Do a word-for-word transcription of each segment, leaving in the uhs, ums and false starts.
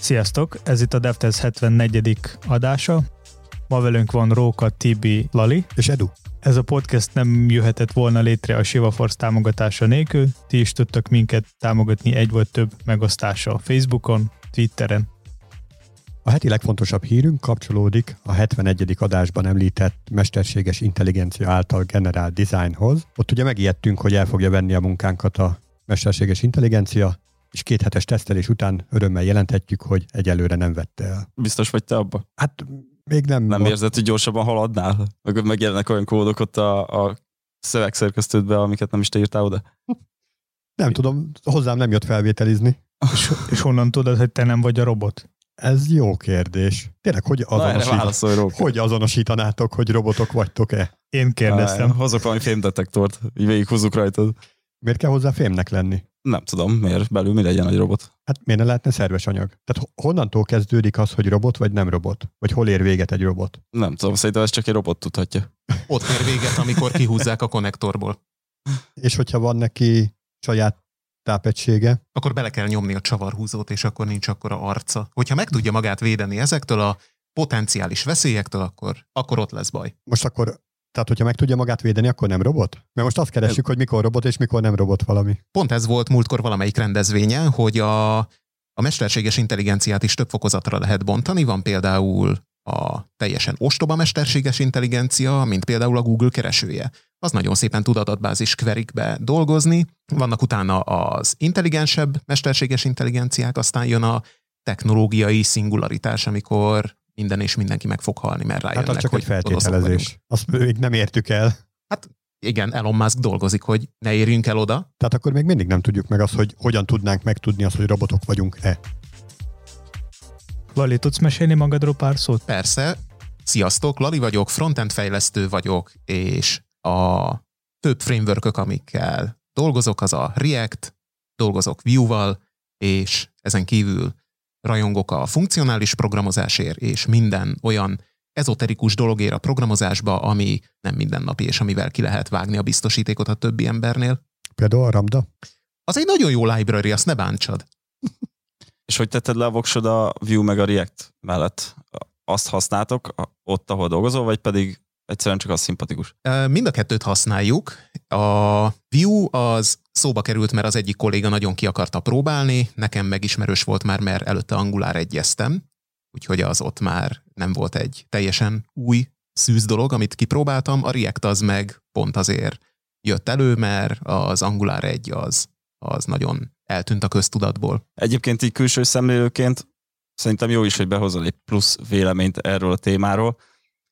Sziasztok! Ez itt a DevTest hetvennegyedik adása. Ma velünk van Róka, Tibi, Lali és Edu. Ez a podcast nem jöhetett volna létre a ShivaForce támogatása nélkül. Ti is tudtok minket támogatni egy vagy több megosztással Facebookon, Twitteren. A heti legfontosabb hírünk kapcsolódik a hetvenegyedik adásban említett mesterséges intelligencia által generált designhoz. Ott ugye megijedtünk, hogy el fogja venni a munkánkat a mesterséges intelligencia, és két hetes tesztelés után örömmel jelenthetjük, hogy egyelőre nem vette el. Biztos vagy te abba? Hát még nem. Nem érzed, hogy gyorsabban haladnál? Meg megjelennek olyan kódok ott a, a szövegszerkesztődbe, amiket nem is te írtál oda? Nem tudom, hozzám nem jött felvételizni. és, és honnan tudod, hogy te nem vagy a robot? Ez jó kérdés. Tényleg, hogy, azonosít... hogy azonosítanátok, hogy robotok vagytok-e? Én kérdeztem. Há, hozok valami fémdetektort, így végighúzzuk rajtad. Miért kell hozzá fémnek lenni? Nem tudom, miért belül mi legyen egy robot. Hát miért ne lehetne szerves anyag? Tehát honnantól kezdődik az, hogy robot vagy nem robot? Vagy hol ér véget egy robot? Nem tudom, szerintem ez csak egy robot tudhatja. Ott ér véget, amikor kihúzzák a konnektorból. És hogyha van neki saját tápegysége? Akkor bele kell nyomni a csavarhúzót, és akkor nincs akkora arca. Hogyha meg tudja magát védeni ezektől a potenciális veszélyektől, akkor, akkor ott lesz baj. Most akkor... Tehát, hogyha meg tudja magát védeni, akkor nem robot? Mert most azt keresjük, hogy mikor robot, és mikor nem robot valami. Pont ez volt múltkor valamelyik rendezvényen, hogy a, a mesterséges intelligenciát is több fokozatra lehet bontani. Van például a teljesen ostoba mesterséges intelligencia, mint például a Google keresője. Az nagyon szépen tud adatbázis query-kbe dolgozni. Vannak utána az intelligensebb mesterséges intelligenciák, aztán jön a technológiai szingularitás, amikor... minden és mindenki meg fog halni, mert rájönnek, hát az csak hogy egy feltételezés. Azt még nem értük el. Hát igen, Elon Musk dolgozik, hogy ne érjünk el oda. Tehát akkor még mindig nem tudjuk meg azt, hogy hogyan tudnánk megtudni azt, hogy robotok vagyunk-e. Lali, tudsz mesélni magadról pár szót? Persze. Sziasztok, Lali vagyok, frontend fejlesztő vagyok, és a több frameworkök, amikkel dolgozok, az a React, dolgozok Vue-val, és ezen kívül rajongok a funkcionális programozásért, és minden olyan ezoterikus dologért a programozásba, ami nem mindennapi, és amivel ki lehet vágni a biztosítékot a többi embernél. Például a Ramda. Az egy nagyon jó library, azt ne bántsad. És hogy tetted le a voksod a Vue meg a React mellett? Azt használtok ott, ahol dolgozol, vagy pedig egyszerűen csak az szimpatikus? Mind a kettőt használjuk. A Vue az szóba került, mert az egyik kolléga nagyon ki akarta próbálni, nekem megismerős volt már, mert előtte Angular egyeztem, úgyhogy az ott már nem volt egy teljesen új, szűz dolog, amit kipróbáltam. A React az meg pont azért jött elő, mert az Angular egy az, az nagyon eltűnt a köztudatból. Egyébként így külső szemlélőként szerintem jó is, hogy behozol egy plusz véleményt erről a témáról.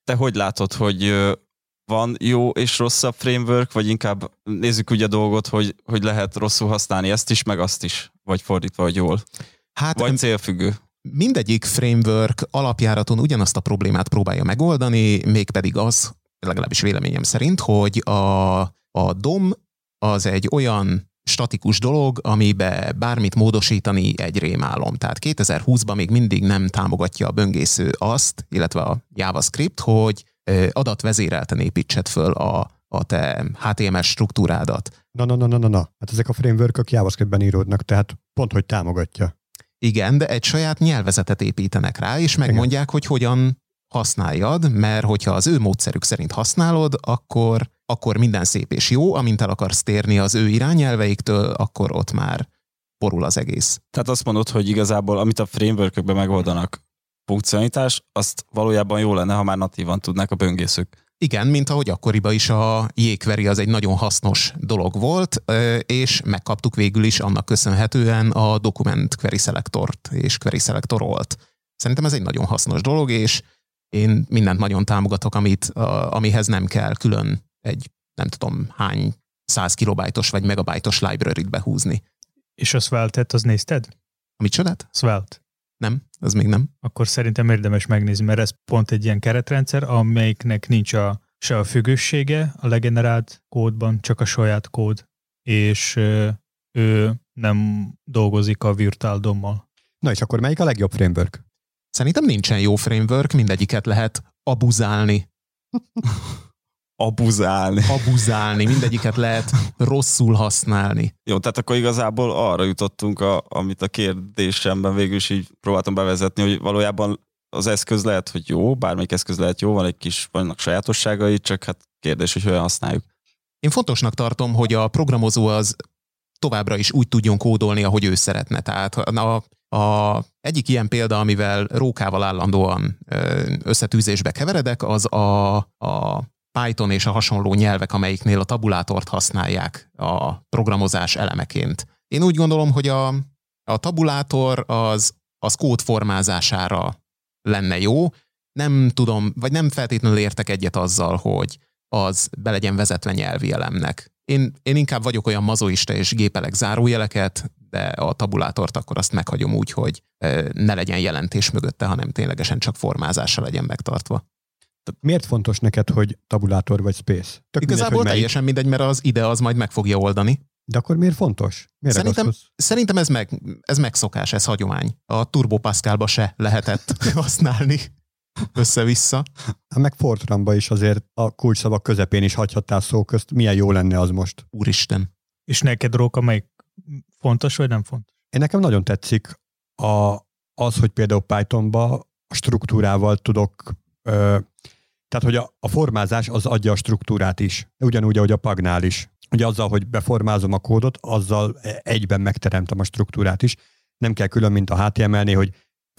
Te hogy látod, hogy van jó és rosszabb framework, vagy inkább nézzük úgy a dolgot, hogy, hogy lehet rosszul használni ezt is, meg azt is, vagy fordítva, hogy jól? Hát vagy célfüggő? Mindegyik framework alapjáraton ugyanazt a problémát próbálja megoldani, mégpedig az, legalábbis véleményem szerint, hogy a, a dom az egy olyan statikus dolog, amibe bármit módosítani egy rémálom. Tehát kétezer-húszban még mindig nem támogatja a böngésző azt, illetve a JavaScript, hogy adatvezérelten építsed föl a, a te há té em el struktúrádat. Na, na, na, na, na, na. Hát ezek a frameworkök JavaScriptben íródnak, tehát pont, hogy támogatja. Igen, de egy saját nyelvezetet építenek rá, és megmondják, igen, hogy hogyan használjad, mert hogyha az ő módszerük szerint használod, akkor, akkor minden szép és jó, amint el akarsz térni az ő irányelveiktől, akkor ott már borul az egész. Tehát azt mondod, hogy igazából amit a frameworkökben megoldanak, funkcionalitás, azt valójában jó lenne, ha már natívan tudnák a böngészők. Igen, mint ahogy akkoriban is a jQuery az egy nagyon hasznos dolog volt, és megkaptuk végül is annak köszönhetően a Document Query Selectort és Query Selectorolt. Szerintem ez egy nagyon hasznos dolog, és én mindent nagyon támogatok, amit, a, amihez nem kell külön egy nem tudom hány száz kilobájtos vagy megabájtos library-t behúzni. És a Svelte-t az nézted? Amit csodát? Svelte. Nem, az még nem. Akkor szerintem érdemes megnézni, mert ez pont egy ilyen keretrendszer, amelyiknek nincs a, se a függősége a legenerált kódban, csak a saját kód, és ö, ő nem dolgozik a virtual dommal. Na és akkor melyik a legjobb framework? Szerintem nincsen jó framework, mindegyiket lehet abuzálni. Abuzálni. Abuzálni, mindegyiket lehet rosszul használni. Jó, tehát akkor igazából arra jutottunk, a, amit a kérdésemben végül is így próbáltam bevezetni, hogy valójában az eszköz lehet, hogy jó, bármelyik eszköz lehet jó, van egy kis, vannak sajátosságai, csak hát kérdés, hogy hogyan használjuk. Én fontosnak tartom, hogy a programozó az továbbra is úgy tudjon kódolni, ahogy ő szeretne. Tehát a, a egyik ilyen példa, amivel rókával állandóan összetűzésbe keveredek, az a, a Python és a hasonló nyelvek, amelyiknél a tabulátort használják a programozás elemeként. Én úgy gondolom, hogy a, a tabulátor az, az kód formázására lenne jó. Nem tudom, vagy nem feltétlenül értek egyet azzal, hogy az be legyen vezetve nyelvi elemnek. Én, én inkább vagyok olyan mazoista és gépelek zárójeleket, de a tabulátort akkor azt meghagyom úgy, hogy ne legyen jelentés mögötte, hanem ténylegesen csak formázással legyen megtartva. Miért fontos neked, hogy tabulátor vagy space? Tök Igazából mindegy, teljesen mindegy, mert az ide az majd meg fogja oldani. De akkor miért fontos? Miért szerintem szerintem ez, meg, ez megszokás, ez hagyomány. A Turbo Pascalba se lehetett használni össze-vissza. Hát meg Fortranba is azért a kulcsszavak közepén is hagyhattál szó közt. Milyen jó lenne az most? Úristen. És neked, Róka, melyik fontos, vagy nem fontos? Én nekem nagyon tetszik a, az, hogy például Pythonba a struktúrával tudok... Ö, Tehát, hogy a, a formázás az adja a struktúrát is. Ugyanúgy, ahogy a pagnál is. Ugye azzal, hogy beformázom a kódot, azzal egyben megteremtem a struktúrát is. Nem kell külön, mint a há té em el-nél, hogy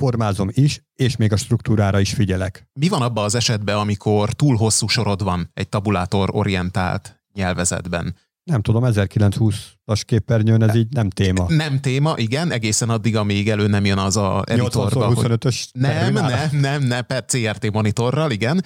formázom is, és még a struktúrára is figyelek. Mi van abban az esetben, amikor túl hosszú sorod van egy tabulátor-orientált nyelvezetben? Nem tudom, ezerkilencszázhúszas képernyőn ez így nem téma. Nem téma, igen, egészen addig, amíg elő nem jön az a editorba. nyolcvan huszonötös Nem, nem, nem, nem, per cé er té monitorral, igen.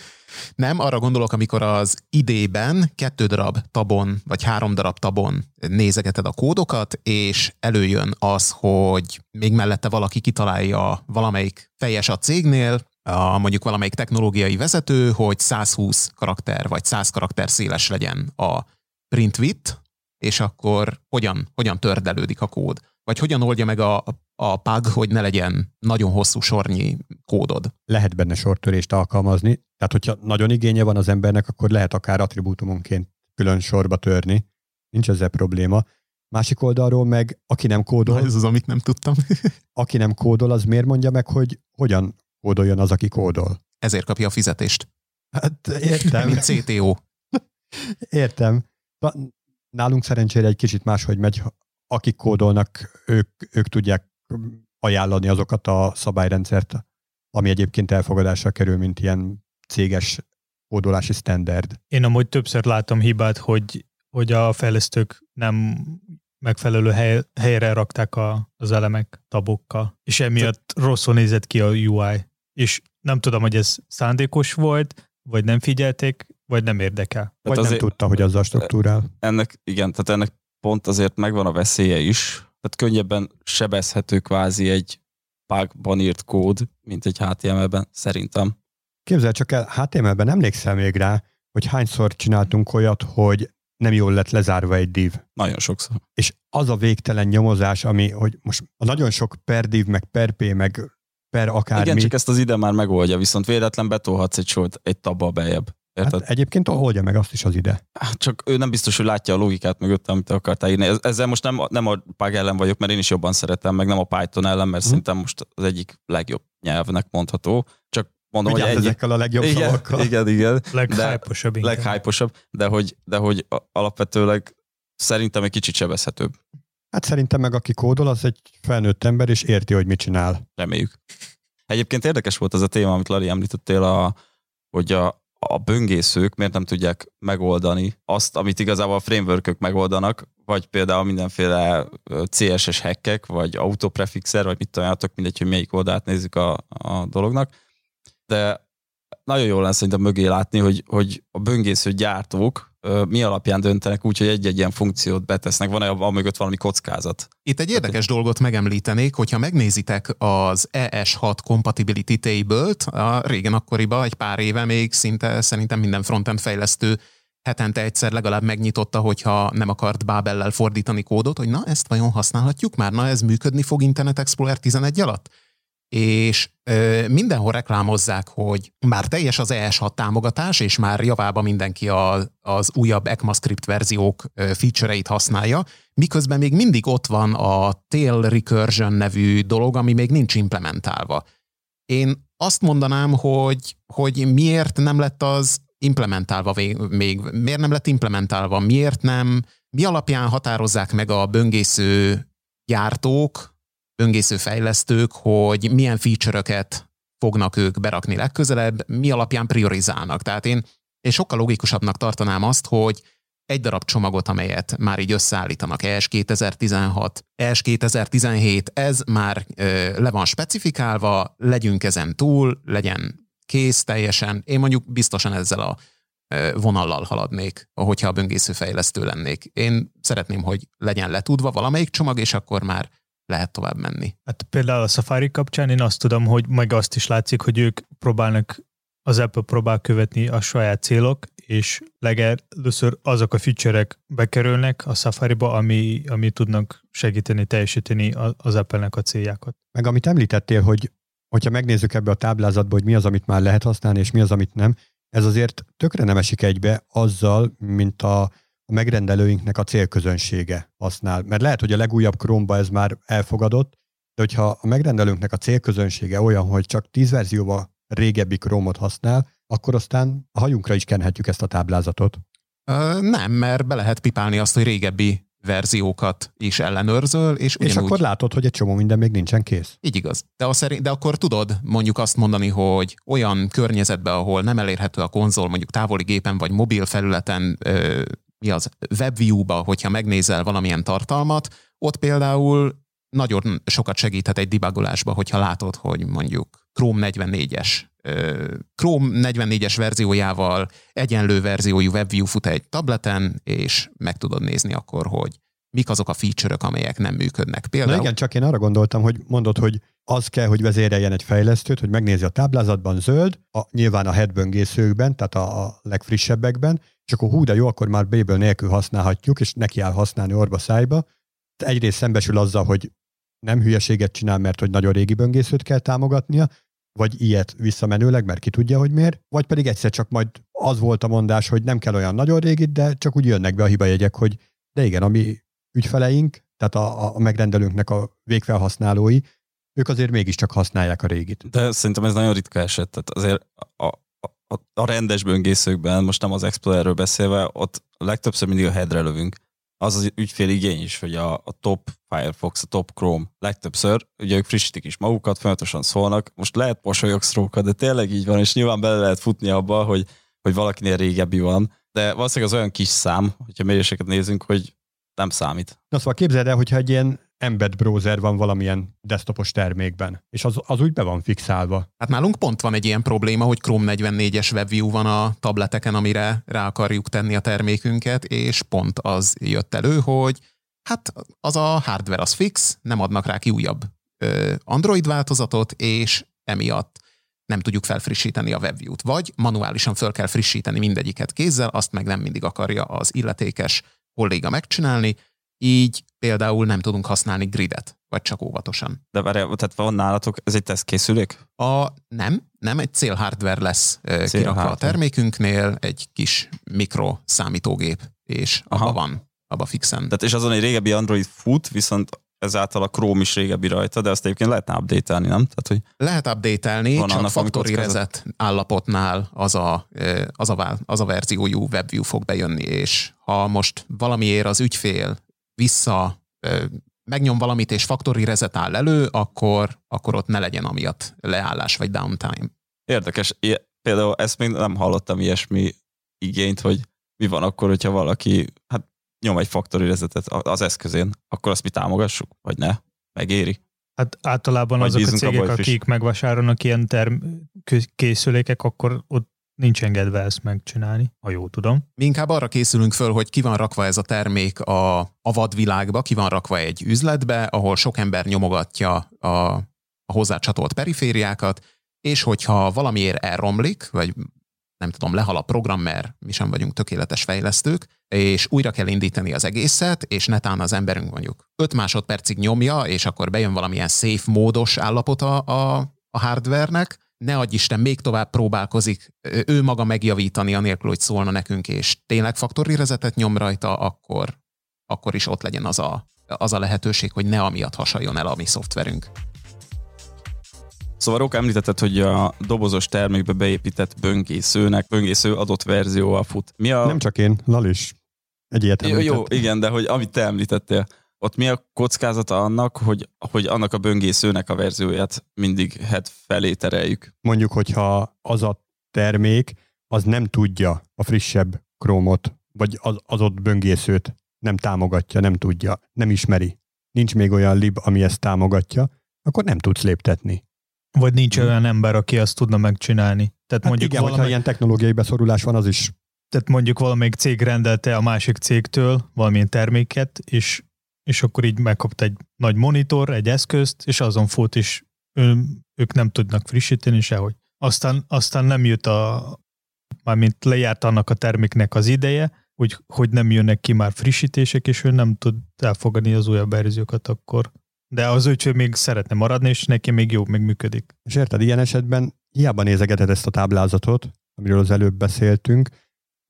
Nem, arra gondolok, amikor az idében kettő darab tabon, vagy három darab tabon nézegeted a kódokat, és előjön az, hogy még mellette valaki kitalálja valamelyik fejes a cégnél, a, mondjuk valamelyik technológiai vezető, hogy százhúsz karakter, vagy száz karakter széles legyen a print width, és akkor hogyan, hogyan tördelődik a kód? Vagy hogyan oldja meg a, a pug, hogy ne legyen nagyon hosszú sornyi kódod? Lehet benne sortörést alkalmazni, tehát hogyha nagyon igénye van az embernek, akkor lehet akár attribútumonként külön sorba törni. Nincs ezzel probléma. Másik oldalról meg, aki nem kódol... Na, ez az, amit nem tudtam. Aki nem kódol, az miért mondja meg, hogy hogyan kódoljon az, aki kódol? Ezért kapja a fizetést. Hát értem. Mint cé té o. Értem. Nálunk szerencsére egy kicsit máshogy megy, akik kódolnak, ők, ők tudják ajánlani azokat a szabályrendszert, ami egyébként elfogadásra kerül, mint ilyen céges kódolási standard. Én amúgy többször látom hibát, hogy, hogy a fejlesztők nem megfelelő hely, helyre rakták a, az elemek tabokkal, és emiatt rosszul nézett ki a u i. És nem tudom, hogy ez szándékos volt, vagy nem figyelték, vagy nem érdekel, vagy azért, nem tudta, hogy azzal struktúrál. Ennek, igen, tehát ennek pont azért megvan a veszélye is, tehát könnyebben sebezhető kvázi egy pugban írt kód, mint egy há té em el-ben, szerintem. Képzelj csak el, há té em el-ben emlékszel még rá, hogy hányszor csináltunk olyat, hogy nem jól lett lezárva egy div. Nagyon sokszor. És az a végtelen nyomozás, ami, hogy most a nagyon sok per div, meg per p, meg per akármi. Igen, csak ezt az ide már megoldja, viszont véletlen betolhatsz egy sort egy tabba beljebb. Hát egyébként oldja meg azt is az ide. Csak ő nem biztos, hogy látja a logikát mögötte, amit te akartál írni. Ezzel most nem, nem a Pug ellen vagyok, mert én is jobban szeretem, meg nem a Python ellen, mert hmm. szerintem most az egyik legjobb nyelvnek mondható. Csak mondom, Vigyázz hogy ennyi... ezekkel a legjobb igen, szavakkal. Igen, igen. Leghájposabb. Leghájposabb, de hogy, de hogy alapvetőleg szerintem egy kicsit sebezhetőbb. Hát szerintem meg aki kódol, az egy felnőtt ember, és érti, hogy mit csinál. Reméljük. Egyébként érdekes volt az a téma, amit Lari említettél, a, hogy a a böngészők miért nem tudják megoldani azt, amit igazából a frameworkök megoldanak, vagy például mindenféle cé es es hackek, vagy autoprefixer, vagy mit találtok, mindegy, hogy melyik oldalt nézzük a, a dolognak. De nagyon jól lenne szerintem mögé látni, hogy, hogy a böngésző gyártók mi alapján döntenek úgy, hogy egy-egy ilyen funkciót betesznek. Van-e amögött valami kockázat? Itt egy érdekes hát, dolgot megemlítenék, hogyha megnézitek az E S hat Compatibility Table-t, a régen akkoriban egy pár éve még szinte szerintem minden frontend fejlesztő hetente egyszer legalább megnyitotta, hogyha nem akart bábellel fordítani kódot, hogy na, ezt vajon használhatjuk már? Na, ez működni fog Internet Explorer tizenegy alatt? és ö, mindenhol reklámozzák, hogy már teljes az E S hat támogatás, és már javába mindenki a, az újabb ECMAScript verziók feature-eit használja, miközben még mindig ott van a tail recursion nevű dolog, ami még nincs implementálva. Én azt mondanám, hogy, hogy miért nem lett az implementálva még, miért nem lett implementálva, miért nem, mi alapján határozzák meg a böngésző gyártók, böngésző fejlesztők, hogy milyen feature-öket fognak ők berakni legközelebb, mi alapján priorizálnak. Tehát én, én sokkal logikusabbnak tartanám azt, hogy egy darab csomagot, amelyet már így összeállítanak, E S kétezer-tizenhat, E S kétezer-tizenhét, ez már ö, le van specifikálva, legyünk ezen túl, legyen kész teljesen. Én mondjuk biztosan ezzel a ö, vonallal haladnék, hogyha a böngésző fejlesztő lennék. Én szeretném, hogy legyen letudva valamelyik csomag, és akkor már lehet tovább menni. Hát például a Safari kapcsán én azt tudom, hogy meg azt is látszik, hogy ők próbálnak, az Apple próbál követni a saját célok, és legelőször azok a feature-ek bekerülnek a Safari-ba, ami, ami tudnak segíteni, teljesíteni az Apple-nek a céljákat. Meg amit említettél, hogy hogyha megnézzük ebbe a táblázatba, hogy mi az, amit már lehet használni, és mi az, amit nem, ez azért tökre nem esik egybe azzal, mint a a megrendelőinknek a célközönsége használ. Mert lehet, hogy a legújabb Chrome-ba ez már elfogadott, de hogyha a megrendelőnknek a célközönsége olyan, hogy csak tíz verzióban régebbi Chrome-ot használ, akkor aztán a hajunkra is kenhetjük ezt a táblázatot. Ö, nem, mert be lehet pipálni azt, hogy régebbi verziókat is ellenőrzöl, és ugyanúgy... És akkor látod, hogy egy csomó minden még nincsen kész. Így igaz. De, a szerint, de akkor tudod mondjuk azt mondani, hogy olyan környezetben, ahol nem elérhető a konzol, mondjuk távoli gépen vagy mobil felületen, ö, mi az WebView-ba, hogyha megnézel valamilyen tartalmat, ott például nagyon sokat segíthet egy debugolásba, hogyha látod, hogy mondjuk Chrome negyvennégyes Chrome negyvennégyes verziójával egyenlő verziójú WebView fut egy tableten, és meg tudod nézni akkor, hogy mik azok a feature-ök, amelyek nem működnek. Például... Na igen, csak én arra gondoltam, hogy mondod, hogy az kell, hogy vezéreljen egy fejlesztőt, hogy megnézi a táblázatban zöld, a, nyilván a headböngészőkben, tehát a, a legfrissebbekben, és akkor hú, de jó, akkor már Babel nélkül használhatjuk, és neki áll használni orba szájba. Egyrészt szembesül azzal, hogy nem hülyeséget csinál, mert hogy nagyon régi böngészőt kell támogatnia, vagy ilyet visszamenőleg, mert ki tudja, hogy miért, vagy pedig egyszer csak majd az volt a mondás, hogy nem kell olyan nagyon régit, de csak úgy jönnek be a hibajegyek, hogy de igen, a mi ügyfeleink, tehát a, a megrendelőnknek a végfelhasználói, ők azért mégiscsak használják a régit. De szerintem ez nagyon ritka eset, tehát azért a a rendes böngészőkben, most nem az Explorerről beszélve, ott legtöbbször mindig a headre lövünk. Az az ügyfél igény is, hogy a, a top Firefox, a top Chrome legtöbbször, ugye ők frissítik is magukat, folyamatosan szólnak, most lehet mosolyogsz róka, de tényleg így van, és nyilván bele lehet futni abba, hogy, hogy valakinél régebbi van, de valószínűleg az olyan kis szám, hogyha méréseket nézünk, hogy nem számít. Na szóval képzeld el, hogyha egy ilyen embed browser van valamilyen desktopos termékben, és az, az úgy be van fixálva. Hát nálunk pont van egy ilyen probléma, hogy Chrome negyvennégyes WebView van a tableteken, amire rá akarjuk tenni a termékünket, és pont az jött elő, hogy hát az a hardware az fix, nem adnak rá ki újabb Android változatot, és emiatt nem tudjuk felfrissíteni a WebView-t. Vagy manuálisan fel kell frissíteni mindegyiket kézzel, azt meg nem mindig akarja az illetékes kolléga megcsinálni, így például nem tudunk használni gridet, vagy csak óvatosan. De várjál, tehát van nálatok, ez egy tesztkészülék? A, nem, nem, egy célhardware lesz cél kirakva hardware. A termékünknél, egy kis mikro számítógép, és aha, abba van, abba fixen. Tehát és azon egy régebbi Android fut, viszont ezáltal a Chrome is régebbi rajta, de azt egyébként lehetne update-elni, nem? Tehát, hogy lehet update-elni, csak annak, factory reset állapotnál az a, az, a, az a verziójú WebView fog bejönni, és ha most valamiért az ügyfél vissza megnyom valamit, és factory reset áll elő, akkor, akkor ott ne legyen amiatt leállás vagy downtime. Érdekes. Például ezt még nem hallottam ilyesmi igényt, hogy mi van akkor, hogyha valaki hát nyom egy factory resetet az eszközén, akkor azt mi támogassuk, vagy ne? Megéri? Hát általában vagy azok a cégek, a akik megvásárolnak ilyen term- készülékek, akkor ott nincs engedve ezt megcsinálni, ha jól tudom. Mi inkább arra készülünk föl, hogy ki van rakva ez a termék a, a vadvilágba, ki van rakva egy üzletbe, ahol sok ember nyomogatja a, a hozzácsatolt perifériákat, és hogyha valamiért elromlik, vagy nem tudom, lehal a program, mert mi sem vagyunk tökéletes fejlesztők, és újra kell indítani az egészet, és netán az emberünk mondjuk öt másodpercig nyomja, és akkor bejön valamilyen safe módos állapota a, a hardware-nek, ne adj Isten, még tovább próbálkozik ő maga megjavítani, anélkül, hogy szólna nekünk, és tényleg factory resetet nyom rajta, akkor, akkor is ott legyen az a, az a lehetőség, hogy ne amiatt hasaljon el a mi szoftverünk. Szóval Róka, említetted, hogy a dobozos termékbe beépített böngészőnek böngésző adott verzióval fut. Mi a... Nem csak én, Lal is egy ilyet említett. Jó, jó, igen, de hogy amit te említettél, ott mi a kockázata annak, hogy, hogy annak a böngészőnek a verzióját mindig hát felé tereljük? Mondjuk, hogyha az a termék, az nem tudja a frissebb Chrome-ot, vagy az, az ott böngészőt nem támogatja, nem tudja, nem ismeri. Nincs még olyan lib, ami ezt támogatja, akkor nem tudsz léptetni. Vagy nincs olyan ember, aki azt tudna megcsinálni. Tehát hát mondjuk igen, valami... hogyha ilyen technológiai beszorulás van, az is. Tehát mondjuk valamelyik cég rendelte a másik cégtől valamilyen terméket, és, és akkor így megkapta egy nagy monitor, egy eszközt, és azon fut, és ő, ők nem tudnak frissíteni sehogy. Aztán, aztán nem jött a... Mármint lejárt annak a terméknek az ideje, hogy, hogy nem jönnek ki már frissítések, és ő nem tud elfogadni az újabb verziókat akkor. De az ügyfő még szeretne maradni, és neki még jó, még működik. És érted, ilyen esetben hiába nézegeted ezt a táblázatot, amiről az előbb beszéltünk,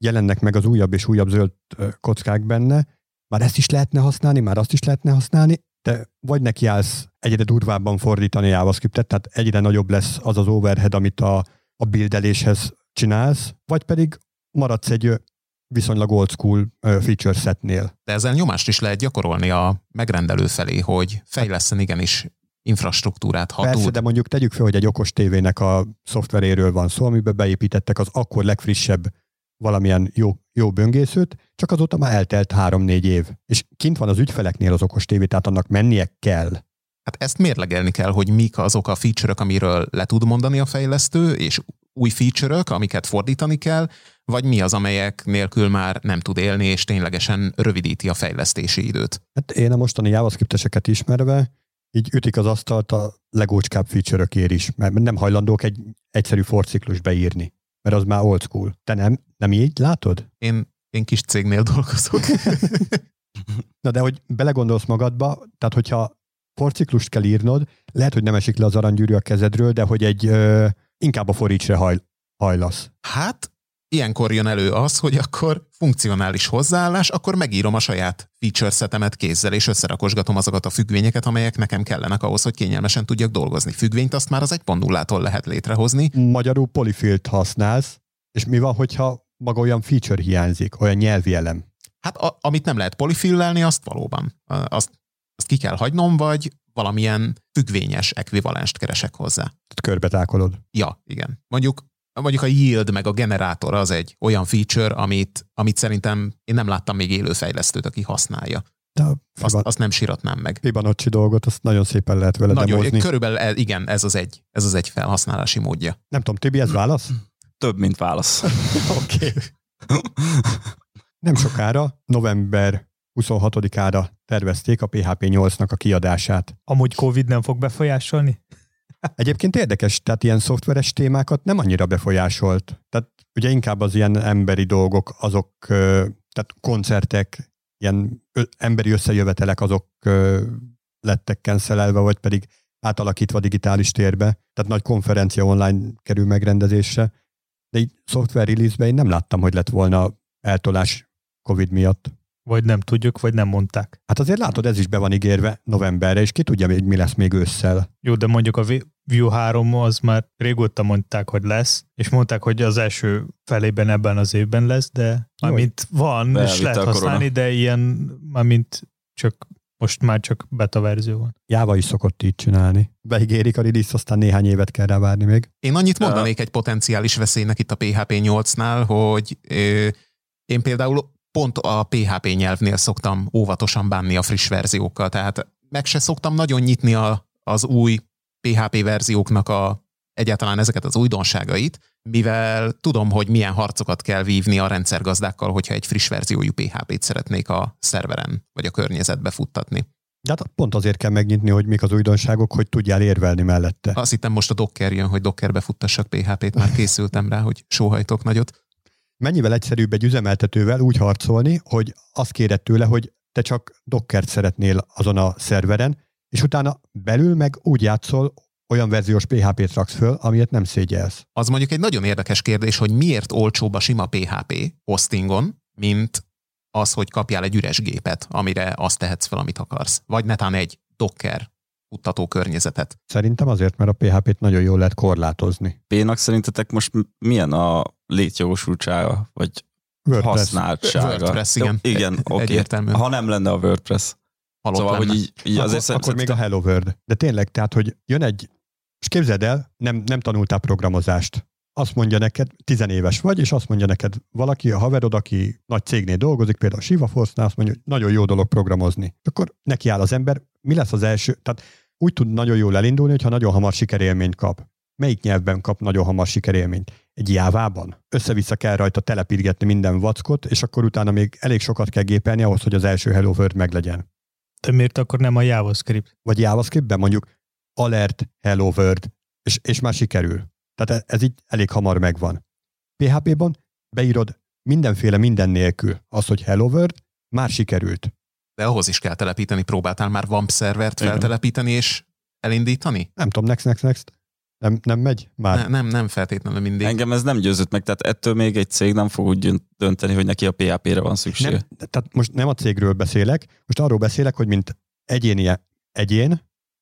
jelennek meg az újabb és újabb zöld kockák benne, már ezt is lehetne használni, már azt is lehetne használni, de vagy nekiállsz egyre durvábban fordítani JavaScriptet, tehát egyre nagyobb lesz az az overhead, amit a, a bildeléshez csinálsz, vagy pedig maradsz egy viszonylag old school feature setnél. De ezzel nyomást is lehet gyakorolni a megrendelő felé, hogy fejleszten igenis infrastruktúrát, ha Persze, tud. De mondjuk tegyük fel, hogy egy okos tévének a szoftveréről van szó, amiben beépítettek az akkor legfrissebb valamilyen jó, jó böngészőt, csak azóta már eltelt három-négy év. És kint van az ügyfeleknél az okos tévé, tehát annak mennie kell. Hát ezt mérlegelni kell, hogy mik azok a feature-ök, amiről le tud mondani a fejlesztő, és új feature-ök, amiket fordítani kell, vagy mi az, amelyek nélkül már nem tud élni, és ténylegesen rövidíti a fejlesztési időt. Hát én a mostani JavaScript-eseket ismerve, így ütik az asztalt a legócskább feature-ökért is, mert nem hajlandók egy egyszerű forciklus beírni, mert az már old school. Te nem, nem így látod? Én, én kis cégnél dolgozok. Na de, hogy belegondolsz magadba, tehát hogyha forciklust kell írnod, lehet, hogy nem esik le az aranygyűrű a kezedről, de hogy egy... Ö, inkább a for each-re haj, hajlasz. Hát, ilyenkor jön elő az, hogy akkor funkcionális hozzáállás, akkor megírom a saját feature setemet kézzel, és összerakosgatom azokat a függvényeket, amelyek nekem kellenek ahhoz, hogy kényelmesen tudjak dolgozni. Függvényt azt már az egy pont nullától lehet létrehozni. Magyarul polyfill-t használsz, és mi van, hogyha maga olyan feature hiányzik, olyan nyelvi elem? Hát, a, amit nem lehet polyfill-elni, azt valóban. Azt, azt ki kell hagynom, vagy... valamilyen függvényes ekvivalenst keresek hozzá. Tehát körbetákolod. Ja, igen. Mondjuk, mondjuk a yield meg a generátor az egy olyan feature, amit, amit szerintem én nem láttam még élő fejlesztőt, aki használja. De azt, azt nem síratnám meg. Fibanocci dolgot, azt nagyon szépen lehet vele nagyon, demozni. Körülbelül igen, ez az egy, ez az egy felhasználási módja. Nem tudom, Tibi, ez válasz? Több, mint válasz. Oké. Nem sokára, november huszonhatodikára tervezték a P H P nyolcnak a kiadását. Amúgy Covid nem fog befolyásolni? Egyébként érdekes, tehát ilyen szoftveres témákat nem annyira befolyásolt. Tehát ugye inkább az ilyen emberi dolgok, azok, tehát koncertek, ilyen emberi összejövetelek, azok lettek cancelelve, vagy pedig átalakítva digitális térbe. Tehát nagy konferencia online kerül megrendezésre. De így szoftver release-ben én nem láttam, hogy lett volna eltolás Covid miatt. Vagy nem tudjuk, vagy nem mondták. Hát azért látod, ez is be van ígérve novemberre, és ki tudja, mi lesz még ősszel. Jó, de mondjuk a Vue három az már régóta mondták, hogy lesz, és mondták, hogy az első felében ebben az évben lesz, de amint van, és lehet használni, de ilyen, amint csak most már csak beta verzió van. Java is szokott így csinálni. Beígérik a release, aztán néhány évet kell rá várni még. Én annyit mondanék egy potenciális veszélynek itt a P H P nyolcnál, hogy ö, én például pont a P H P nyelvnél szoktam óvatosan bánni a friss verziókkal, tehát meg se szoktam nagyon nyitni a, az új P H P verzióknak a, egyáltalán ezeket az újdonságait, mivel tudom, hogy milyen harcokat kell vívni a rendszergazdákkal, hogyha egy friss verziójú P H P-t szeretnék a szerveren vagy a környezetbe futtatni. De hát pont azért kell megnyitni, hogy mik az újdonságok, hogy tudjál érvelni mellette. Azt hittem most a Docker jön, hogy Dockerbe futtassak P H P-t, már készültem rá, hogy sóhajtok nagyot. mennyivel egyszerűbb egy üzemeltetővel úgy harcolni, hogy azt kéred tőle, hogy te csak dockert szeretnél azon a szerveren, és utána belül meg úgy játszol, olyan verziós pé há pét raksz föl, amiért nem szégyelsz. Az mondjuk egy nagyon érdekes kérdés, hogy miért olcsóbb a sima pé há pé hostingon, mint az, hogy kapjál egy üres gépet, amire azt tehetsz fel, amit akarsz. Vagy netán egy docker futtató környezetet. Szerintem azért, mert a pé há pét nagyon jól lehet korlátozni. P-nak szerintetek most milyen a létjogosultsága, vagy WordPress. Használtsága? WordPress, igen. Jó, igen, oké. Okay. Ha nem lenne a WordPress. Halott szóval, lenne. Hogy így, így akkor, azért akkor még a Hello World. De tényleg, tehát, hogy jön egy, és képzeld el, nem, nem tanultál programozást. Azt mondja neked, tizenéves vagy, és azt mondja neked valaki, a haverod, aki nagy cégnél dolgozik, például a Shiva Force-nál, azt mondja, hogy nagyon jó dolog programozni. Akkor neki áll az ember, mi lesz az első? Tehát úgy tud nagyon jól elindulni, hogyha nagyon hamar sikerélményt kap. Melyik nyelvben kap nagyon hamar sikerélményt? Egy Jávában? Össze-vissza kell rajta telepítgetni minden vackot, és akkor utána még elég sokat kell gépelni ahhoz, hogy az első Hello World meglegyen. De miért akkor nem a JavaScript? Vagy JavaScriptben mondjuk alert Hello World, és, és már sikerül. Tehát ez így elég hamar megvan. pé há pében beírod mindenféle minden nélkül az, hogy Hello World, már sikerült. De ahhoz is kell telepíteni, próbáltál már vé á em pé szervert feltelepíteni és elindítani? Nem tudom, next, next, next. Nem, nem megy már? Ne, nem, nem feltétlenül mindig. Engem ez nem győzött meg, tehát ettől még egy cég nem fog úgy dönteni, hogy neki a pé há pére van szükség. Nem, tehát most nem a cégről beszélek, most arról beszélek, hogy mint egyéni egyén,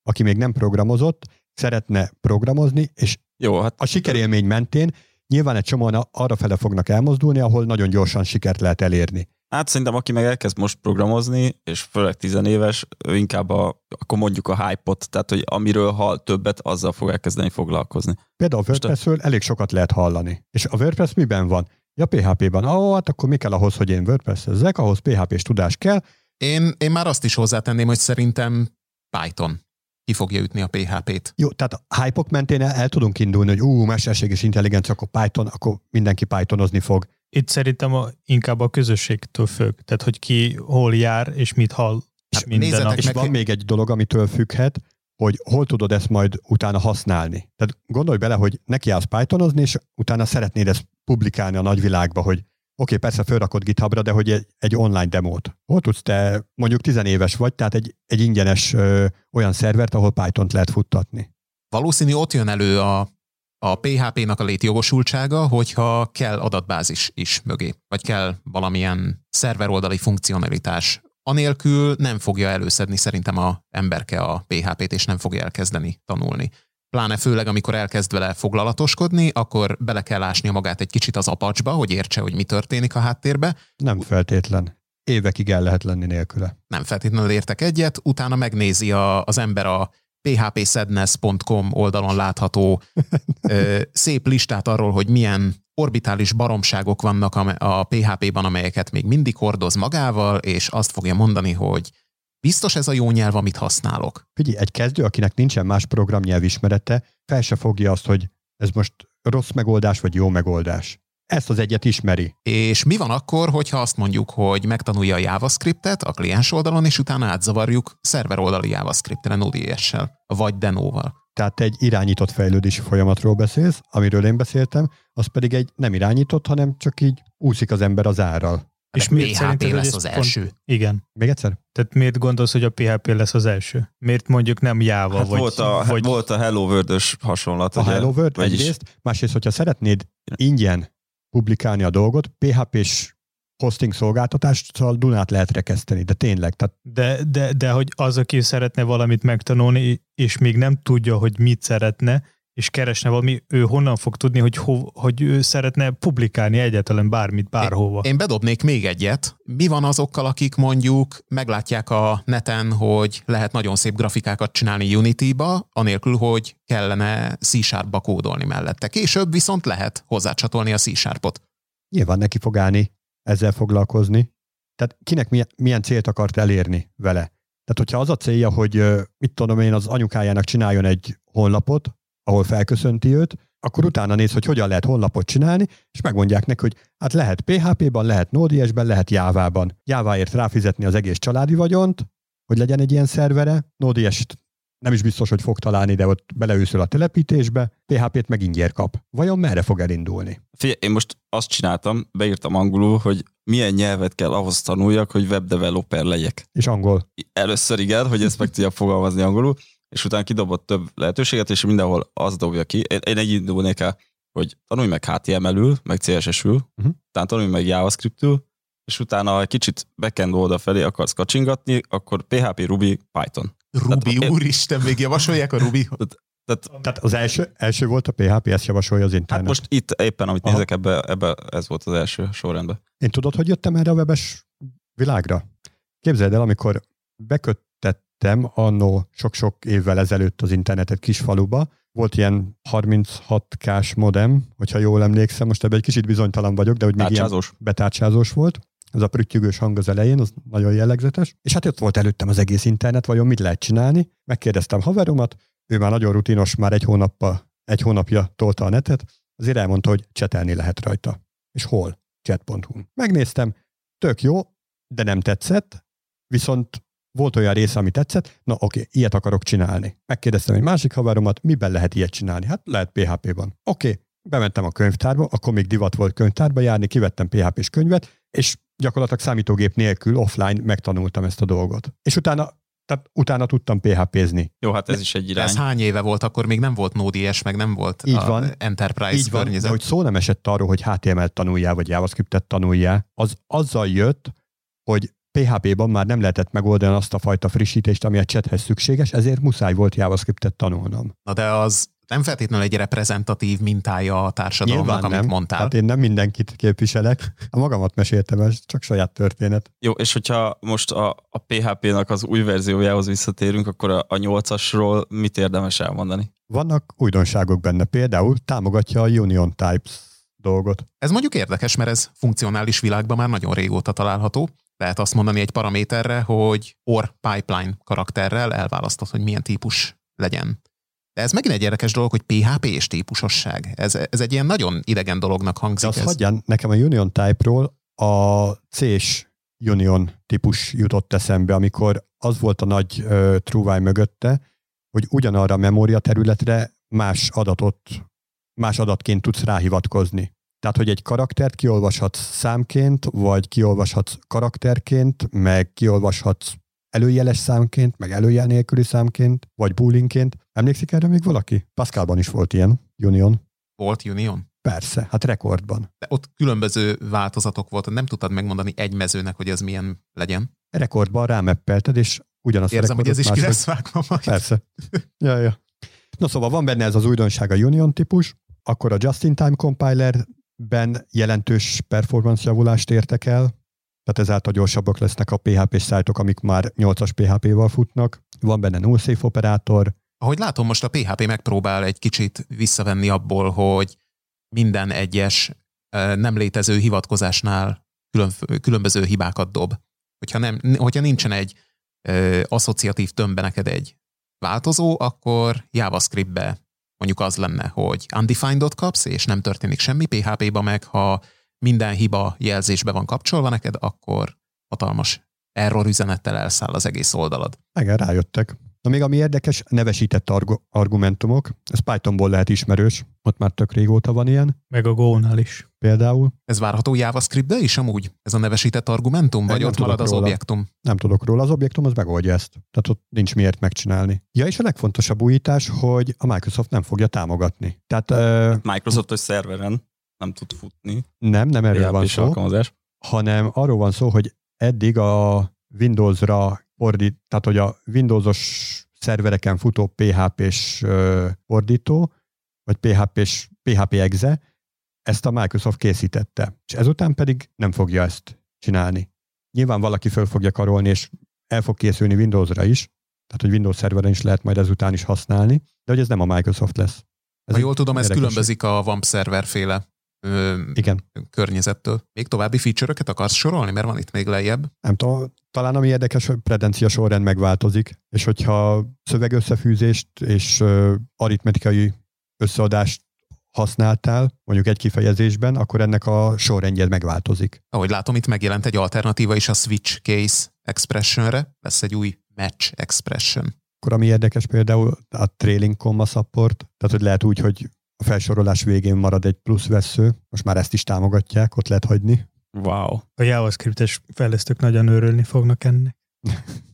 aki még nem programozott, szeretne programozni, és jó, hát a sikerélmény mentén nyilván egy csomóan arrafele fognak elmozdulni, ahol nagyon gyorsan sikert lehet elérni. Hát szerintem, aki meg elkezd most programozni, és főleg tizenéves, ő inkább a, akkor mondjuk a hype-ot, tehát hogy amiről hall többet, azzal fog elkezdeni foglalkozni. Például a WordPressről a... elég sokat lehet hallani. És a WordPress miben van? Ja, pé há pében. Ah, hát akkor mi kell ahhoz, hogy én WordPress-ezzek? Ahhoz pé há pés tudás kell. Én, én már azt is hozzátenném, hogy szerintem Python. Ki fogja ütni a pé há pét. Jó, tehát a hype-ok mentén el, el tudunk indulni, hogy ú, mesterséges intelligencia, akkor Python, akkor mindenki Pythonozni fog. Itt szerintem a, inkább a közösségtől függ. Tehát, hogy ki hol jár, és mit hall. Hát és minden nap. És meg... van még egy dolog, amitől függhet, hogy hol tudod ezt majd utána használni. Tehát gondolj bele, hogy neki állsz Pythonozni, és utána szeretnéd ezt publikálni a nagyvilágba, hogy oké, okay, persze felrakod GitHubra, de hogy egy, egy online demót. Hol tudsz te, mondjuk tizenéves vagy, tehát egy, egy ingyenes ö, olyan szervert, ahol Pythont lehet futtatni? Valószínű ott jön elő a, a pé há pének a létjogosultsága, hogyha kell adatbázis is mögé, vagy kell valamilyen szerveroldali funkcionalitás. Anélkül nem fogja előszedni szerintem a emberke a pé há pét, és nem fogja elkezdeni tanulni. Pláne főleg, amikor elkezd vele foglalatoskodni, akkor bele kell ásnia magát egy kicsit az apacsba, hogy értse, hogy mi történik a háttérbe. Nem feltétlen. Évekig el lehet lenni nélküle. Nem feltétlenül értek egyet, utána megnézi a, az ember a phpsadness pont com oldalon látható ö, szép listát arról, hogy milyen orbitális baromságok vannak a, a pé há pében, amelyeket még mindig hordoz magával, és azt fogja mondani, hogy biztos ez a jó nyelv, amit használok? Figyelj, egy kezdő, akinek nincsen más programnyelv ismerete, fel se fogja azt, hogy ez most rossz megoldás, vagy jó megoldás. Ezt az egyet ismeri. És mi van akkor, hogyha azt mondjuk, hogy megtanulja a JavaScriptet a kliens oldalon, és utána átzavarjuk szerver oldali JavaScriptre, Node.js-sel, vagy Denóval? Tehát egy irányított fejlődési folyamatról beszélsz, amiről én beszéltem, az pedig egy nem irányított, hanem csak így úszik az ember az árral. De és miért szerinted lesz az első? Pont, igen. Még egyszer? Tehát miért gondolsz, hogy a pé há pé lesz az első? Miért mondjuk nem Java? Hát vagy, volt, a, vagy... volt a Hello World-ös hasonlat. A ugye? Hello World vagyis... egyrészt, másrészt, hogyha szeretnéd ingyen publikálni a dolgot, pé há pés hosting szolgáltatással Dunát lehet rekeszteni, de tényleg. Tehát... De, de, de hogy az, aki szeretne valamit megtanulni, és még nem tudja, hogy mit szeretne, és keresne valami, ő honnan fog tudni, hogy, ho, hogy ő szeretne publikálni egyáltalán bármit, bárhova. Én, én bedobnék még egyet. Mi van azokkal, akik mondjuk meglátják a neten, hogy lehet nagyon szép grafikákat csinálni Unity-ba, anélkül, hogy kellene C-sharp-ba kódolni mellette. Később viszont lehet hozzácsatolni a C-sharpot. Nyilván neki fog állni ezzel foglalkozni. Tehát kinek milyen, milyen célt akart elérni vele? Tehát hogyha az a célja, hogy mit tudom én, az anyukájának csináljon egy honlapot, ahol felköszönti őt, akkor utána néz, hogy hogyan lehet honlapot csinálni, és megmondják neki, hogy hát lehet pé há pében, lehet Node.js-ben, lehet Jávában. Jáváért ráfizetni az egész családi vagyont, hogy legyen egy ilyen szervere, Node.js-t nem is biztos, hogy fog találni, de ott beleőszül a telepítésbe, pé há pét meg ingyér kap. Vajon merre fog elindulni? Figyelj, én most azt csináltam, beírtam angolul, hogy milyen nyelvet kell ahhoz tanuljak, hogy webdeveloper legyek. És angol. Először igen, hogy ezt meg tudjam fogalmazni angolul, és utána kidobott több lehetőséget, és mindenhol azt dobja ki. Én egy indulnék el, hogy tanulj meg há té em el-ül, meg cé es es-ül, uh-huh. utána tanulj meg JavaScript-ül, és utána ha egy kicsit backend oldal felé akarsz kacsingatni, akkor pé há pé, Ruby, Python. Ruby, tehát, úristen, még javasolják a Ruby. Tehát, tehát, tehát az első, első volt a pé há pé, ezt javasolja az internet. Hát most itt éppen, amit Aha. nézek, ebbe, ebbe ez volt az első sorrendben. Én tudod, hogy jöttem erre a webes világra? Képzeld el, amikor beköttettem annó sok-sok évvel ezelőtt az internetet Kisfaluba, volt ilyen harminchat ká-s modem, hogyha jól emlékszem, most ebben egy kicsit bizonytalan vagyok, de hogy még ilyen betárcsázós volt. Ez a prüttyögős hang az elején, az nagyon jellegzetes. És hát ott volt előttem az egész internet, vajon mit lehet csinálni? Megkérdeztem haveromat, ő már nagyon rutinos, már egy, hónappa, egy hónapja tolta a netet, azért elmondta, hogy csetelni lehet rajta. És hol? chat pont hu. Megnéztem, tök jó, de nem tetszett, viszont volt olyan része, ami tetszett, na oké, ilyet akarok csinálni. Megkérdeztem egy másik haveromat, miben lehet ilyet csinálni? Hát lehet pé há pé-ban. Oké, bementem a könyvtárba, akkor még divat volt könyvtárba járni, kivettem pé há pés könyvet, és gyakorlatilag számítógép nélkül offline megtanultam ezt a dolgot. És utána, tehát utána tudtam pé há pézni. Jó, hát ez de, is egy irány. Ez hány éve volt, akkor még nem volt Node.js, meg nem volt így van, Enterprise így van, környezet. De hogy szó nem esett arról, hogy há té em el-t tanuljál, vagy JavaScript-et tanuljál, az azzal jött, hogy pé há pé-ban már nem lehetett megoldani azt a fajta frissítést, ami a chathez szükséges, ezért muszáj volt JavaScript-et tanulnom. Na de az nem feltétlenül egy reprezentatív mintája a társadalomnak, nyilván amit nem. Mondtál. Hát én nem mindenkit képviselek. A magamat meséltem, ez csak saját történet. Jó, és hogyha most a, a pé há pé-nak az új verziójához visszatérünk, akkor a, a nyolcasról mit érdemes elmondani? Vannak újdonságok benne, például támogatja a Union Types dolgot. Ez mondjuk érdekes, mert ez funkcionális világban már nagyon régóta található. Lehet azt mondani egy paraméterre, hogy or pipeline karakterrel elválasztod, hogy milyen típus legyen. De ez megint egy érdekes dolog, hogy pé há pé-s típusosság. Ez, ez egy ilyen nagyon idegen dolognak hangzik. De azt hagyján, nekem a Union Type-ról a C-s Union típus jutott eszembe, amikor az volt a nagy uh, trúváj mögötte, hogy ugyanarra a memória területre más adatot, más adatként tudsz ráhivatkozni. Tehát, hogy egy karaktert kiolvashatsz számként, vagy kiolvashatsz karakterként, meg kiolvashatsz előjeles számként, meg előjel nélküli számként, vagy boolinként. Emlékszik erre még valaki? Pascalban is volt ilyen Union. Volt Union? Persze, hát rekordban. De ott különböző változatok voltak, nem tudtad megmondani egy mezőnek, hogy ez milyen legyen? Rekordban rámeppelted, és ugyanazt érzem, a rekordot. Érzem, hogy ez is ki lesz vágva majd. Persze. Ja, ja. Na szóval van benne ez az újdonság, a Union típus, akkor a Just-in-Time Compiler-ben jelentős performance javulást értek el, tehát ezáltal gyorsabbak lesznek a pé há pés szájtok, amik már nyolcas pé há pé-val futnak. Van benne null safe operátor. Ahogy látom, most a pé há pé megpróbál egy kicsit visszavenni abból, hogy minden egyes nem létező hivatkozásnál különböző hibákat dob. Hogyha, nem, hogyha nincsen egy asszociatív tömbbe neked egy változó, akkor JavaScript-be mondjuk az lenne, hogy undefined-ot kapsz, és nem történik semmi, pé há pé-ba meg, ha minden hiba jelzésbe van kapcsolva neked, akkor hatalmas error üzenettel elszáll az egész oldalad. Igen, rájöttek. Na még ami érdekes, nevesített argu- argumentumok. Ez Pythonból lehet ismerős, ott már tök régóta van ilyen. Meg a Go-nál is. Például. Ez várható JavaScript-be is amúgy? Ez a nevesített argumentum, vagy ott marad az objektum? Nem tudok róla, az objektum az megoldja ezt. Tehát ott nincs miért megcsinálni. Ja, és a legfontosabb újítás, hogy a Microsoft nem fogja támogatni. Tehát, hát Microsoftos szerveren nem tud futni. Nem, nem erről van szó, hanem arról van szó, hogy eddig a Windows-ra fordít, tehát hogy a Windowsos szervereken futó pé há pés fordító, vagy pé há pés, pé há pé exe, ezt a Microsoft készítette. És ezután pedig nem fogja ezt csinálni. Nyilván valaki föl fogja karolni, és el fog készülni Windowsra is, tehát hogy Windows szerveren is lehet majd ezután is használni, de hogy ez nem a Microsoft lesz. Ez ha jól tudom, ez különbözik a vé á em pé szerverféle Ö, Igen. környezettől. Még további feature-öket akarsz sorolni, mert van itt még lejjebb? Nem tudom, talán ami érdekes, hogy predencia sorrend megváltozik, és hogyha szövegösszefűzést és ö, aritmetikai összeadást használtál, mondjuk egy kifejezésben, akkor ennek a sorrendje megváltozik. Ahogy látom, itt megjelent egy alternatíva is a switch case expressionre, lesz egy új match expression. akkor ami érdekes például a trailing comma support, tehát hogy lehet úgy, hogy a felsorolás végén marad egy plusz vessző, most már ezt is támogatják, ott lehet hagyni. Wow. A JavaScript-es fejlesztők nagyon örülni fognak ennek.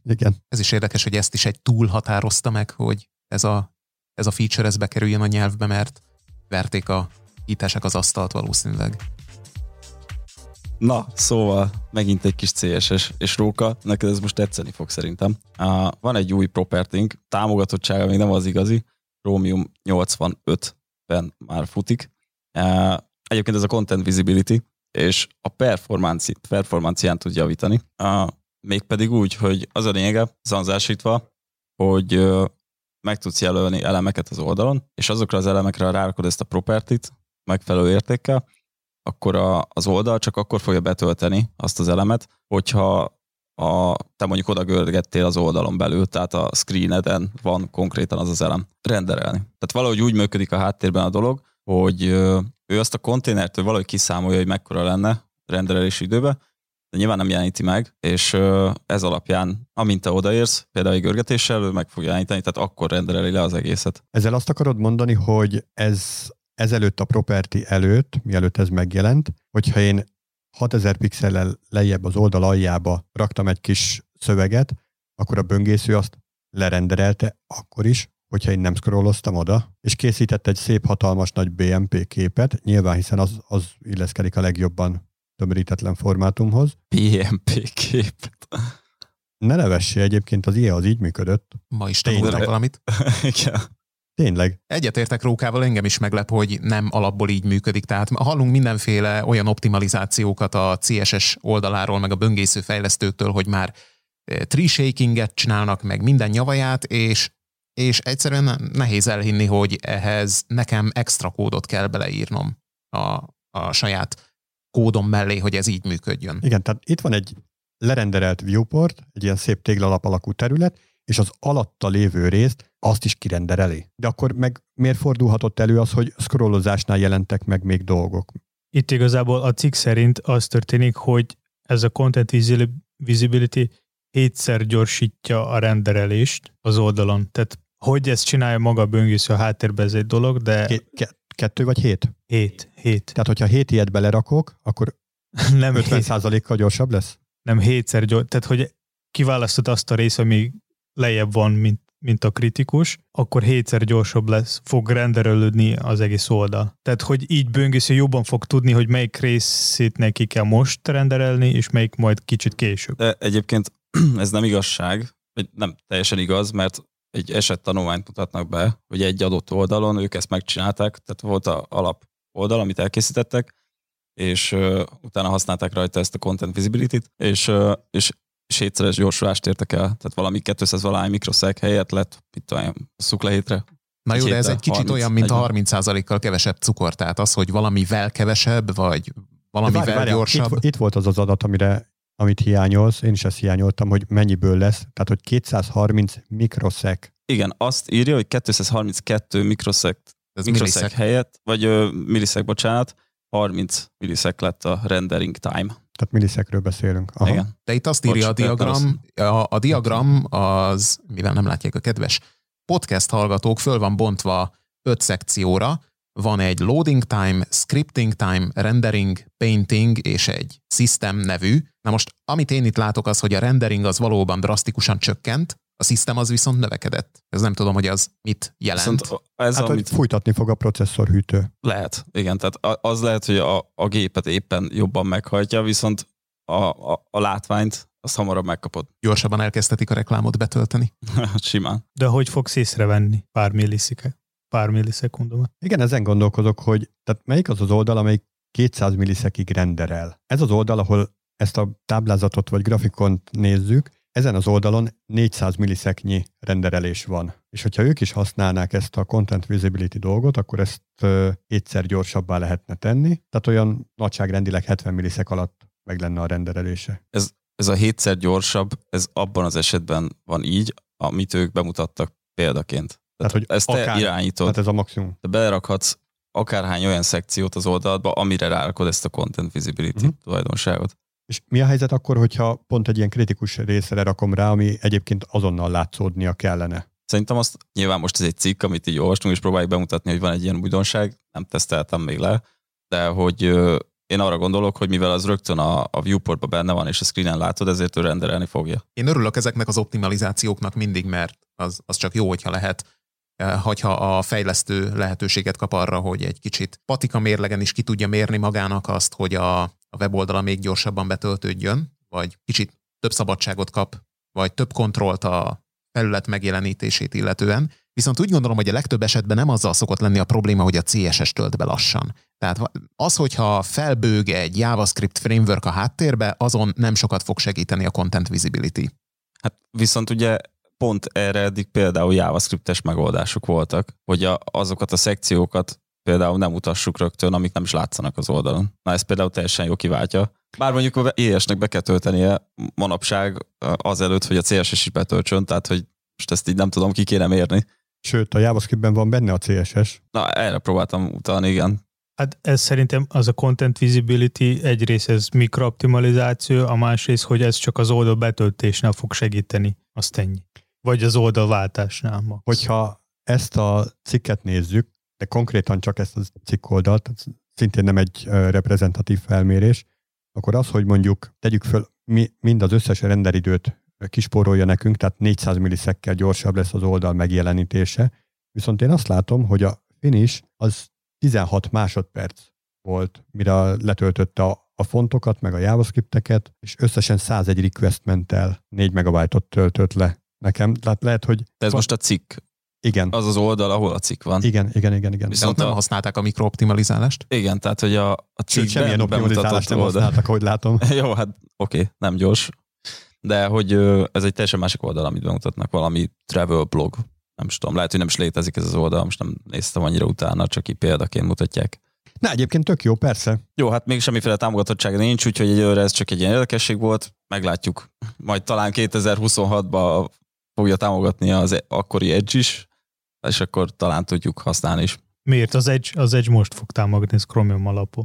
Igen. Ez is érdekes, hogy ezt is egy túl határozta meg, hogy ez a, ez a feature, ez bekerüljön a nyelvbe, mert verték a ításek az asztalt valószínűleg. Na, szóval megint egy kis cé es es, és Róka, neked ez most tetszeni fog szerintem. Uh, van egy új propertink, támogatottsága még nem az igazi, Chromium nyolcvanötben már futik. Uh, egyébként ez a Content Visibility, és a performanci, performancián tud javítani. Uh, mégpedig úgy, hogy az a lényege, zanzásítva, hogy uh, meg tudsz jelölni elemeket az oldalon, és azokra az elemekre rárakod ezt a propertit megfelelő értékkel, akkor a, az oldal csak akkor fogja betölteni azt az elemet, hogyha a, te mondjuk oda görgettél az oldalon belül, tehát a screeneden van konkrétan az az elem. Renderelni. Tehát valahogy úgy működik a háttérben a dolog, hogy ő azt a konténertől valahogy kiszámolja, hogy mekkora lenne renderelési időben, de nyilván nem jeleníti meg, és ez alapján, amint te odaérsz, például egy görgetéssel, ő meg fogja jeleníteni, tehát akkor rendereli le az egészet. Ezzel azt akarod mondani, hogy ez... ezelőtt a property előtt, mielőtt ez megjelent, hogyha én hatezer pixellel lejjebb az oldal aljába raktam egy kis szöveget, akkor a böngésző azt lerenderelte akkor is, hogyha én nem scrolloztam oda, és készített egy szép hatalmas nagy bé em pé képet, nyilván hiszen az, az illeszkedik a legjobban tömörítetlen formátumhoz. bé em pé képet. Ne nevessé, egyébként az i á az így működött. Ma is tanultam valamit. Igen. Tényleg. Egyetértek Rókával, engem is meglep, hogy nem alapból így működik. Tehát hallunk mindenféle olyan optimalizációkat a cé es es oldaláról, meg a böngésző fejlesztőktől, hogy már tree shakinget csinálnak, meg minden nyavaját, és, és egyszerűen nehéz elhinni, hogy ehhez nekem extra kódot kell beleírnom a, a saját kódom mellé, hogy ez így működjön. Igen, tehát itt van egy lerenderelt viewport, egy ilyen szép téglalap alakú terület, és az alatta lévő részt azt is kirendereli. De akkor meg miért fordulhatott elő az, hogy scrollozásnál jelentek meg még dolgok? Itt igazából a cikk szerint az történik, hogy ez a Content Visibility hétszer gyorsítja a renderelést az oldalon. Tehát hogy ezt csinálja maga a böngésző a háttérben, ez egy dolog, de... Két, ke- kettő vagy hét? Hét. Hét. Tehát hogyha hét ilyet belerakok, akkor nem ötven százalékkal gyorsabb lesz? Nem, hétszer gyors. Tehát hogy kiválasztod azt a részt, ami lejjebb van, mint, mint a kritikus, akkor hétszer gyorsabb lesz, fog renderelődni az egész oldal. Tehát, hogy így böngésző jobban fog tudni, hogy melyik részét neki kell most renderelni, és melyik majd kicsit később. De egyébként ez nem igazság, vagy nem teljesen igaz, mert egy esettanulmányt mutatnak be, hogy egy adott oldalon ők ezt megcsinálták, tehát volt az alap oldal, amit elkészítettek, és uh, utána használták rajta ezt a Content Visibility-t, és, uh, és és hétszeres gyorsulást értek el. Tehát valami kétszáz-valahány mikroszek helyett lett, mit tudom, szukla hétre. Na jó, de ez egy kicsit harminc, olyan, mint a harminc százalékkal kevesebb cukor. Tehát az, hogy valamivel kevesebb, vagy valamivel várj, várj, gyorsabb. Itt, itt volt az az adat, amire, amit hiányolsz, én is ezt hiányoltam, hogy mennyiből lesz. Tehát, hogy kétszázharminc mikroszek. Igen, azt írja, hogy kétszázharminckettő mikroszek, mikroszek helyett, vagy ö, milliszek, bocsánat, harminc milliszek lett a rendering time. Tehát milliszekről beszélünk. Aha. Igen. De itt azt írja Bocs, a diagram, a, a diagram az, mivel nem látják a kedves podcast hallgatók, föl van bontva öt szekcióra, van egy loading time, scripting time, rendering, painting és egy system nevű. Na most, amit én itt látok az, hogy a rendering az valóban drasztikusan csökkent, a system az viszont növekedett. Ez nem tudom, hogy az mit jelent. Viszont ez hát, amit... hogy fújtatni fog a processzorhűtő. Lehet, igen. Tehát az lehet, hogy a, a gépet éppen jobban meghajtja, viszont a, a, a látványt azt hamarabb megkapod. Gyorsabban elkezdhetik a reklámot betölteni. Simán. De hogy fogsz észrevenni pár milliszike, pár milliszekundumot? Igen, ezen gondolkozok, hogy tehát melyik az az oldal, amelyik kétszáz milliszekig renderel. Ez az oldal, ahol ezt a táblázatot vagy grafikont nézzük, ezen az oldalon négyszáz milliszeknyi renderelés van. És hogyha ők is használnák ezt a Content Visibility dolgot, akkor ezt hétszer gyorsabbá lehetne tenni. Tehát olyan nagyságrendileg hetven milliszek alatt meg lenne a renderelése. Ez, ez a hétszer gyorsabb, ez abban az esetben van így, amit ők bemutattak példaként. Tehát, tehát hogy ezt akár, te irányítod. Tehát ez a maximum. Te belerakhatsz akárhány olyan szekciót az oldaladba, amire rárakod ezt a Content Visibility uh-huh. tulajdonságot. És mi a helyzet akkor, hogyha pont egy ilyen kritikus részre rakom rá, ami egyébként azonnal látszódnia kellene? Szerintem azt nyilván most ez egy cikk, amit így olvastunk, és próbáljuk bemutatni, hogy van egy ilyen újdonság, nem teszteltem még le, de hogy én arra gondolok, hogy mivel az rögtön a, a viewportban benne van, és a screenen látod, ezért ő renderelni fogja. Én örülök ezeknek az optimalizációknak mindig, mert az, az csak jó, hogyha lehet, hogyha a fejlesztő lehetőséget kap arra, hogy egy kicsit patika mérlegen is ki tudja mérni magának azt, hogy a, a weboldala még gyorsabban betöltődjön, vagy kicsit több szabadságot kap, vagy több kontrollt a felület megjelenítését illetően. Viszont úgy gondolom, hogy a legtöbb esetben nem azzal szokott lenni a probléma, hogy a cé es es tölt be lassan. Tehát az, hogyha felbőg egy JavaScript framework a háttérbe, azon nem sokat fog segíteni a content visibility. Hát viszont ugye pont erre eddig például JavaScriptes megoldások voltak, hogy a, azokat a szekciókat például nem mutassuk rögtön, amik nem is látszanak az oldalon. Na ez például teljesen jó kiváltja. Bár mondjuk é es-nek be kell töltenie manapság azelőtt, hogy a cé es es is betöltsön, tehát hogy most ezt így nem tudom, ki kéne mérni. Sőt, a JavaScriptben van benne a cé es es. Na, erre próbáltam utalni, igen. Hát ez szerintem az a content visibility, egyrészt ez mikrooptimalizáció, a másrészt, hogy ez csak az oldal betöltésnél fog segíteni, azt ennyi. Vagy az oldalváltásnál. Max. Hogyha ezt a cikket nézzük, de konkrétan csak ezt a cikk oldalt, szintén nem egy reprezentatív felmérés, akkor az, hogy mondjuk tegyük föl, mi, mind az összes renderidőt kispórolja nekünk, tehát négyszáz millisekkel gyorsabb lesz az oldal megjelenítése. Viszont én azt látom, hogy a finish az tizenhat másodperc volt, mire letöltötte a, a fontokat, meg a JavaScripteket, és összesen százegy request ment el, négy megabájtot töltött le nekem. Tehát lehet, hogy... De ez van... most a cikk. Igen. Az az oldal, ahol a cikk van. Igen, igen, igen. igen. Viszont nem a... használták a mikrooptimalizálást? Igen, tehát hogy a, a cikkben semmilyen optimalizálást nem használtak, hogy látom. Jó, hát oké, okay, nem gyors. De hogy ez egy teljesen másik oldal, amit bemutatnak, valami travel blog. Nem tudom, lehet, hogy nem is létezik ez az oldal, most nem néztem annyira utána, csak így példaként mutatják. Na, egyébként tök jó, persze. Jó, hát még semmiféle támogatottság nincs, úgyhogy egyelőre ez csak egy ilyen érdekesség volt. Meglátjuk. Majd talán kétezer-huszonhatban fogja támogatni az akkori Edge is, és akkor talán tudjuk használni is. Miért? Az Edge, az Edge most fog támogatni Chromium alapú.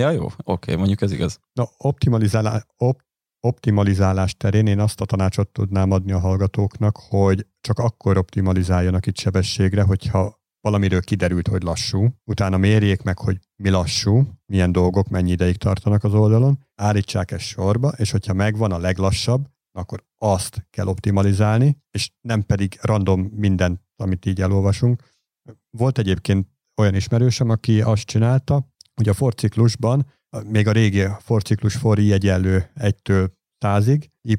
Ja, jó. Oké, okay, mondjuk ez igaz. Na, optimalizálás... Op- optimalizálás terén én azt a tanácsot tudnám adni a hallgatóknak, hogy csak akkor optimalizáljanak itt sebességre, hogyha valamiről kiderült, hogy lassú. Utána mérjék meg, hogy mi lassú, milyen dolgok mennyi ideig tartanak az oldalon, állítsák ezt sorba, és hogyha megvan a leglassabb, akkor azt kell optimalizálni, és nem pedig random mindent, amit így elolvasunk. Volt egyébként olyan ismerősöm, aki azt csinálta, hogy a forciklusban még a régi forciklus for i egyenlő egytől százig, i++,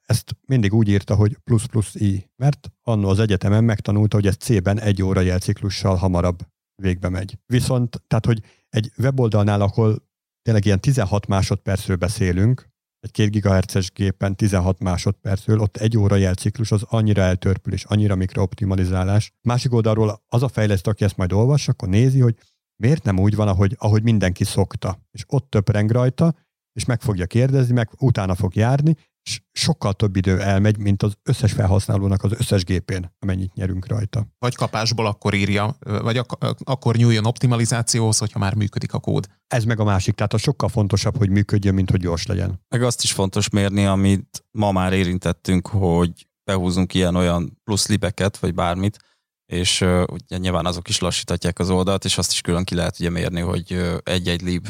ezt mindig úgy írta, hogy plusz plusz i, mert anno az egyetemen megtanulta, hogy ez C-ben egy óra jelciklussal hamarabb végbe megy. Viszont, tehát, hogy egy weboldalnál, ahol tényleg ilyen tizenhat másodpercről beszélünk, egy két gigahertzes gépen tizenhat másodpercről, ott egy óra jelciklus az annyira eltörpül, és annyira mikrooptimalizálás. Másik oldalról az a fejlesztő, aki ezt majd olvassa, akkor nézi, hogy miért nem úgy van, ahogy, ahogy mindenki szokta? És ott töpreng rajta, és meg fogja kérdezni, meg utána fog járni, és sokkal több idő elmegy, mint az összes felhasználónak az összes gépén, amennyit nyerünk rajta. Vagy kapásból akkor írja, vagy ak- akkor nyúljon optimalizációhoz, hogyha már működik a kód. Ez meg a másik, tehát az sokkal fontosabb, hogy működjön, mint hogy gyors legyen. Meg azt is fontos mérni, amit ma már érintettünk, hogy behúzunk ilyen-olyan plusz libeket, vagy bármit, és uh, ugye nyilván azok is lassítatják az oldalt, és azt is külön ki lehet ugye mérni, hogy uh, egy-egy lib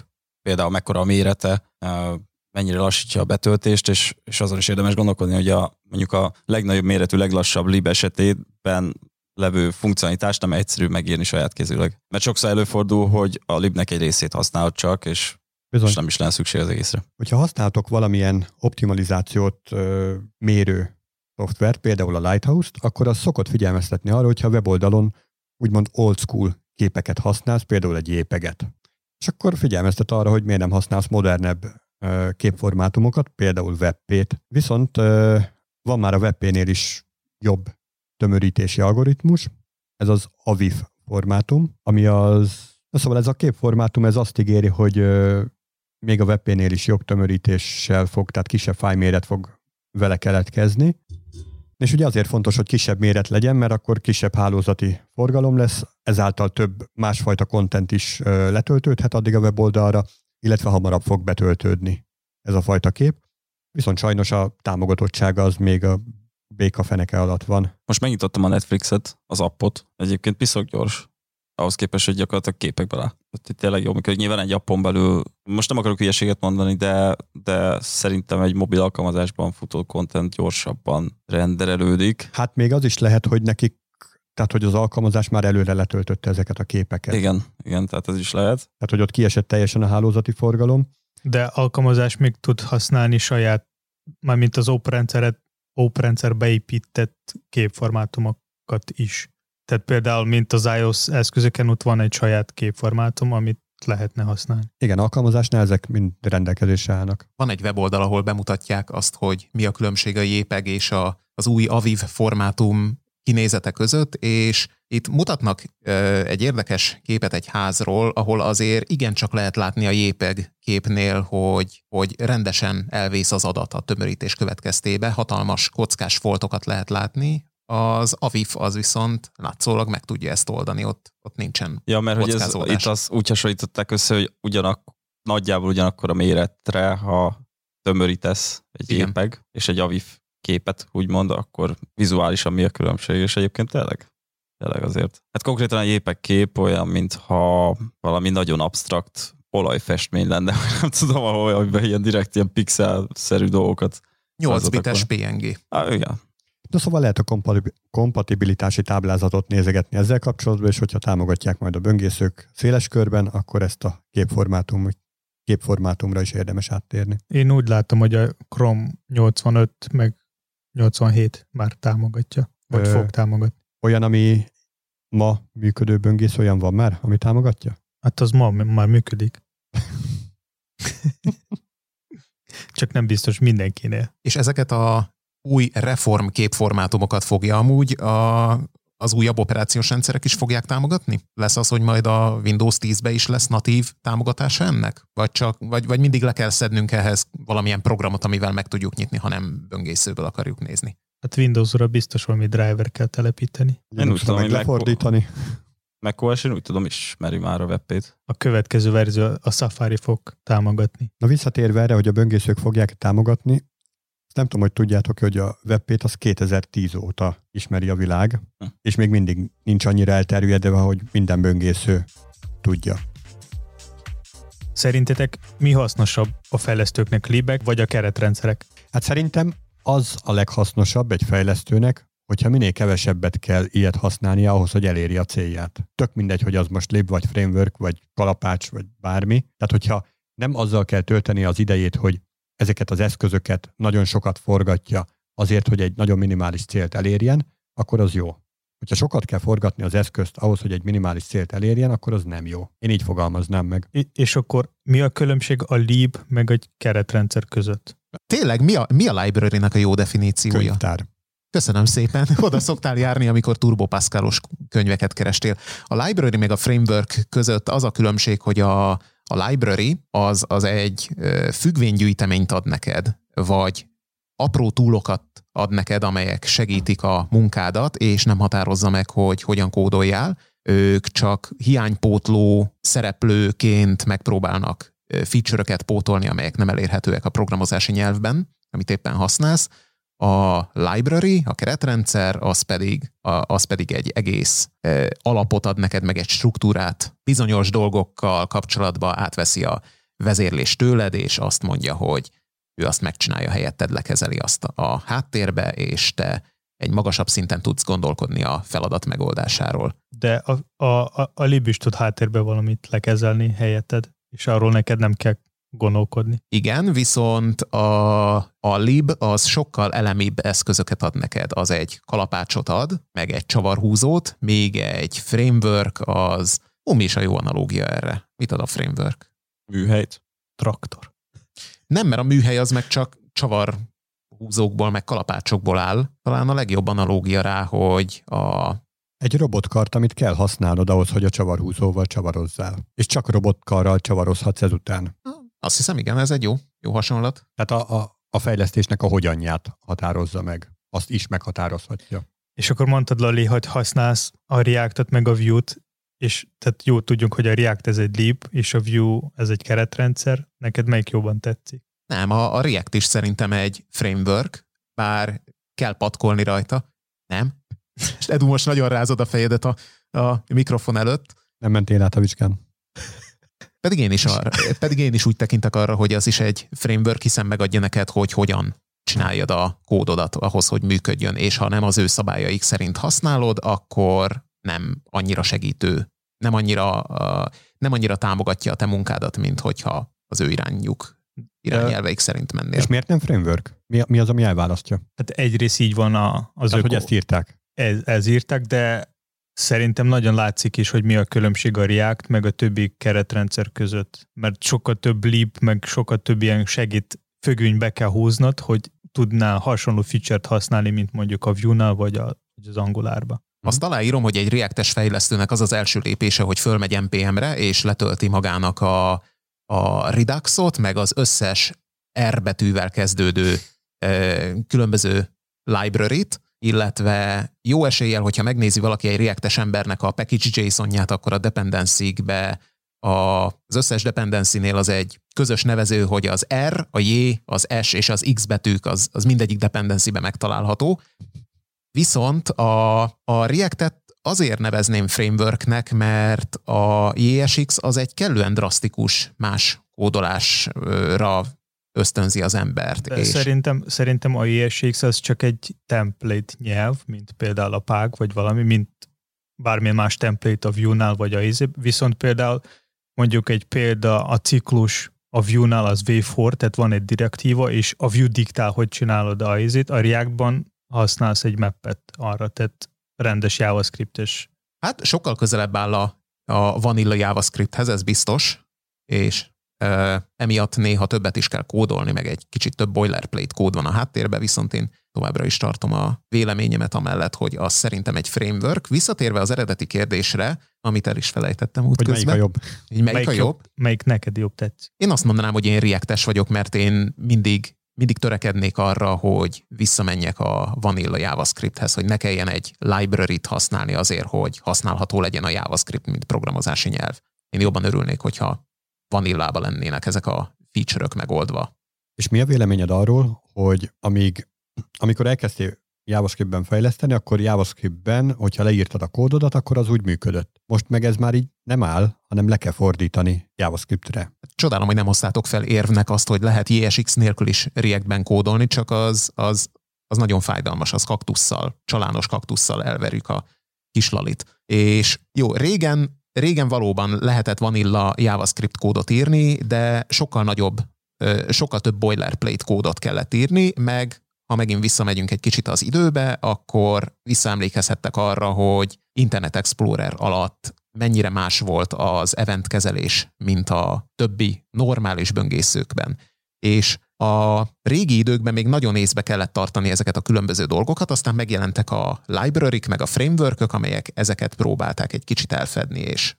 például mekkora a mérete, uh, mennyire lassítja a betöltést, és, és azon is érdemes gondolkodni, hogy a, mondjuk a legnagyobb méretű, leglassabb lib esetében levő funkcionalitást nem egyszerű megírni saját kézileg. Mert sokszor előfordul, hogy a libnek egy részét használod csak, és, és nem is lenne szükség az egészre. Hogyha használtok valamilyen optimalizációt uh, mérő szoftver, például a Lighthouse-t, akkor az szokott figyelmeztetni arra, hogyha a weboldalon úgymond old school képeket használsz, például egy jépeget. És akkor figyelmeztet arra, hogy miért nem használsz modernebb ö, képformátumokat, például webp-t. Viszont ö, van már a webp-nél is jobb tömörítési algoritmus, ez az á vé i ef formátum, ami az, na szóval ez a képformátum, ez azt ígéri, hogy ö, még a webp-nél is jobb tömörítéssel fog, tehát kisebb fájméret fog vele keletkezni. És ugye azért fontos, hogy kisebb méret legyen, mert akkor kisebb hálózati forgalom lesz, ezáltal több másfajta content is letöltődhet addig a weboldalra, illetve hamarabb fog betöltődni ez a fajta kép. Viszont sajnos a támogatottsága az még a béka feneke alatt van. Most megnyitottam a Netflixet, az appot, egyébként piszok gyors. Ahhoz képest, hogy gyakorlatilag képekbe rá. Tényleg jó, mikor nyilván egy appon belül, most nem akarok hülyeséget mondani, de, de szerintem egy mobil alkalmazásban futó content gyorsabban renderelődik. Hát még az is lehet, hogy nekik, tehát hogy az alkalmazás már előre letöltötte ezeket a képeket. Igen, igen, tehát ez is lehet. Tehát, hogy ott kiesett teljesen a hálózati forgalom. De alkalmazás még tud használni saját, mármint az op-rendszer beépített képformátumokat is. Tehát például, mint az iOS eszközöken, ott van egy saját képformátum, amit lehetne használni. Igen, alkalmazásnál ezek mind rendelkezésre állnak. Van egy weboldal, ahol bemutatják azt, hogy mi a különbség a JPEG és a, az új AVIV formátum kinézete között, és itt mutatnak ö, egy érdekes képet egy házról, ahol azért igencsak lehet látni a JPEG képnél, hogy, hogy rendesen elvész az adat a tömörítés következtében, hatalmas kockás foltokat lehet látni. Az AVIF az viszont látszólag meg tudja ezt oldani, ott, ott nincsen ja, mert hogy ez, itt az úgy hasonlították össze, hogy ugyanak, nagyjából ugyanakkor a méretre, ha tömörítesz egy igen. JPEG és egy AVIF képet, úgymond, akkor vizuálisan mi a különbség, és egyébként tényleg, tényleg azért. Hát konkrétan a JPEG kép olyan, mintha valami nagyon absztrakt olajfestmény lenne, nem tudom, ahol olyan, ilyen direkt ilyen pixelszerű dolgokat. nyolc bites pé en gé. Ah, igen. De szóval lehet a kompatibilitási táblázatot nézegetni ezzel kapcsolatban, és hogyha támogatják majd a böngészők széles körben, akkor ezt a képformátum, képformátumra is érdemes áttérni. Én úgy látom, hogy a Chrome nyolcvanöt meg nyolcvanhét már támogatja, vagy Ö, fog támogatni. Olyan, ami ma működő böngész, olyan van már, ami támogatja? Hát az ma már működik. Csak nem biztos mindenkinél. És ezeket a új reform képformátumokat fogja amúgy a, az újabb operációs rendszerek is fogják támogatni? Lesz az, hogy majd a Windows tízbe is lesz natív támogatása ennek? Vagy, csak, vagy, vagy mindig le kell szednünk ehhez valamilyen programot, amivel meg tudjuk nyitni, ha nem böngészőből akarjuk nézni? Hát Windowsra biztos valami driver kell telepíteni. Én úgy tudom, hogy lefordítani. MacOS, én úgy tudom, ismeri már a webpét. A következő verzió a Safari fog támogatni. Na visszatérve erre, hogy a böngészők fogják támogatni, nem tudom, hogy tudjátok, hogy a webpét az kétezer-tíz óta ismeri a világ, és még mindig nincs annyira elterjedve, hogy minden böngésző tudja. Szerintetek mi hasznosabb a fejlesztőknek, libek vagy a keretrendszerek? Hát szerintem az a leghasznosabb egy fejlesztőnek, hogyha minél kevesebbet kell ilyet használnia ahhoz, hogy eléri a célját. Tök mindegy, hogy az most lib, vagy framework, vagy kalapács, vagy bármi. Tehát, hogyha nem azzal kell tölteni az idejét, hogy ezeket az eszközöket nagyon sokat forgatja azért, hogy egy nagyon minimális célt elérjen, akkor az jó. Hogyha sokat kell forgatni az eszközt ahhoz, hogy egy minimális célt elérjen, akkor az nem jó. Én így fogalmaznám meg. I- és akkor mi a különbség a lib meg egy keretrendszer között? Tényleg, mi a, mi a library-nek a jó definíciója? Könyvtár. Köszönöm szépen. Oda szoktál járni, amikor Turbo Pascalos könyveket kerestél. A library meg a framework között az a különbség, hogy a A library az, az egy függvénygyűjteményt ad neked, vagy apró túlokat ad neked, amelyek segítik a munkádat, és nem határozza meg, hogy hogyan kódoljál. Ők csak hiánypótló szereplőként megpróbálnak feature-öket pótolni, amelyek nem elérhetőek a programozási nyelvben, amit éppen használsz. A library, a keretrendszer, az pedig, az pedig egy egész alapot ad neked, meg egy struktúrát, bizonyos dolgokkal kapcsolatban átveszi a vezérlés tőled, és azt mondja, hogy ő azt megcsinálja helyetted, lekezeli azt a háttérbe, és te egy magasabb szinten tudsz gondolkodni a feladat megoldásáról. De a, a, a, a lib is tud háttérbe valamit lekezelni helyetted, és arról neked nem kell gondolkodni. Igen, viszont a, a lib az sokkal elemibb eszközöket ad neked. Az egy kalapácsot ad, meg egy csavarhúzót, még egy framework az... Um, is a jó analógia erre. Mit ad a framework? Műhelyt? Traktor. Nem, mert a műhely az meg csak csavarhúzókból, meg kalapácsokból áll. Talán a legjobb analógia rá, hogy a... Egy robotkart, amit kell használnod ahhoz, hogy a csavarhúzóval csavarozzál. És csak robotkarral csavarozhatsz ezután. Azt hiszem, igen, ez egy jó, jó hasonlat. Tehát a, a, a fejlesztésnek a hogyanját határozza meg. Azt is meghatározhatja. És akkor mondtad, Lali, hogy használsz a React-ot meg a Vue-t, és tehát jó tudjunk, hogy a React ez egy lib, és a Vue ez egy keretrendszer. Neked melyik jobban tetszik? Nem, a, a React is szerintem egy framework, bár kell patkolni rajta. Nem? És Edu, most nagyon rázod a fejedet a, a mikrofon előtt. Nem mentél át a vizsgán. Pedig én is arra, pedig én is úgy tekintek arra, hogy az is egy framework, hiszen megadja neked, hogy hogyan csináljad a kódodat ahhoz, hogy működjön, és ha nem az ő szabályaik szerint használod, akkor nem annyira segítő, nem annyira, nem annyira támogatja a te munkádat, mint hogyha az ő irányjuk, irányelveik szerint mennél. És miért nem framework? Mi, mi az, ami elválasztja? Hát egyrészt így van a, az hát, ő... hogy ezt írták. Ez, ez írták, de szerintem nagyon látszik is, hogy mi a különbség a React meg a többi keretrendszer között. Mert sokkal több lib, meg sokkal több ilyen segít függönybe kell húznod, hogy tudnál hasonló feature-t használni, mint mondjuk a Vue-nál vagy, a, vagy az Angular-ba. Azt aláírom, hogy egy React-es fejlesztőnek az az első lépése, hogy fölmegy en pé em-re, és letölti magának a, a Redux-ot, meg az összes R betűvel kezdődő ö, különböző library-t, illetve jó eséllyel, hogyha megnézi valaki egy React-es embernek a package.json-ját, akkor a dependency-kbe az összes dependency-nél az egy közös nevező, hogy az R, a J, az S és az X betűk, az, az mindegyik dependency-be megtalálható. Viszont a, a React-et azért nevezném frameworknek, mert a jé es iksz az egy kellően drasztikus más kódolásra ösztönzi az embert. És szerintem, szerintem a jé es iksz az csak egy template nyelv, mint például a Pág, vagy valami, mint bármilyen más template a Vue-nál, vagy a Easy, viszont például mondjuk egy példa a ciklus a Vue-nál az vue négy, tehát van egy direktíva, és a Vue diktál, hogy csinálod a Easy-t, a React-ban használsz egy mappet arra, tehát rendes JavaScript-es. Hát sokkal közelebb áll a, a vanilla JavaScripthez, ez biztos, és e, emiatt néha többet is kell kódolni, meg egy kicsit több boilerplate kód van a háttérben, viszont én továbbra is tartom a véleményemet amellett, hogy az szerintem egy framework. Visszatérve az eredeti kérdésre, amit el is felejtettem út közben. Melyik a jobb? Így melyik, melyik a jobb? Melyik neked jobb tetszik? Én azt mondanám, hogy én React-es vagyok, mert én mindig mindig törekednék arra, hogy visszamenjek a vanilla JavaScripthez, hogy ne kelljen egy library-t használni azért, hogy használható legyen a JavaScript, mint programozási nyelv. Én jobban örülnék, hogyha vanillába lennének ezek a feature-ök megoldva. És mi a véleményed arról, hogy amíg, amikor elkezdtél JavaScript-ben fejleszteni, akkor JavaScript-ben, hogyha leírtad a kódodat, akkor az úgy működött. Most meg ez már így nem áll, hanem le kell fordítani JavaScript-re. Csodálom, hogy nem hoztátok fel érvnek azt, hogy lehet jé es iksz nélkül is React-ben kódolni, csak az, az, az nagyon fájdalmas, az kaktusszal, csalános kaktusszal elverjük a kislalit. És jó, régen, régen valóban lehetett vanilla JavaScript kódot írni, de sokkal nagyobb, sokkal több boilerplate kódot kellett írni, meg ha megint visszamegyünk egy kicsit az időbe, akkor visszaemlékezhettek arra, hogy Internet Explorer alatt mennyire más volt az eventkezelés, mint a többi normális böngészőkben. És a régi időkben még nagyon észbe kellett tartani ezeket a különböző dolgokat, aztán megjelentek a library-k, meg a framework-ök, amelyek ezeket próbálták egy kicsit elfedni, és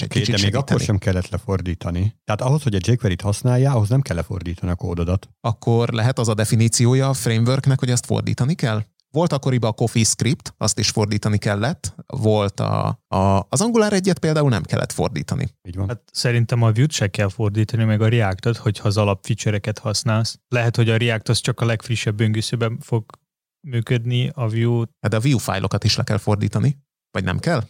egy kicsit segíteni. De még akkor sem kellett lefordítani. Tehát ahhoz, hogy a jQuery-t használja, ahhoz nem kell lefordítani a kódodat. Akkor lehet az a definíciója a frameworknek, hogy ezt fordítani kell? Volt akkoriban a CoffeeScript, azt is fordítani kellett. Volt a, a, az Angular egyet például nem kellett fordítani. Így van. Hát szerintem a Vue-t se kell fordítani, meg a React-ot, hogyha az alapfeature-eket használsz. Lehet, hogy a React az csak a legfrissebb böngészőben fog működni, a Vue... Hát a Vue fájlokat is le kell fordítani, vagy nem kell?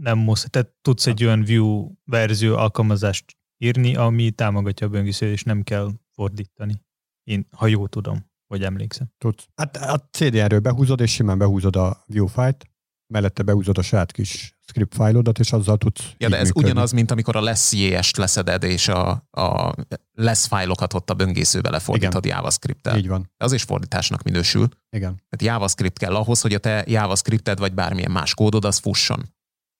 Nem muszáj. Tehát tudsz egy olyan Vue verzió alkalmazást írni, ami támogatja a böngészőt, és nem kell fordítani. Én, ha jól tudom, hogy emlékszem. Tudsz. Hát a cé dé er-ről behúzod, és simán behúzod a Vue fájlt, mellette behúzod a saját kis script fájlodat, és azzal tudsz. Ja, de ez működni. Ugyanaz, mint amikor a less jé es-t leszeded, és a, a less fájlokat ott a böngészőbe lefordítod JavaScript-tel. Így van. Az is fordításnak minősül. Igen. Tehát JavaScript kell ahhoz, hogy a te JavaScripted vagy bármilyen más kódod, az fusson.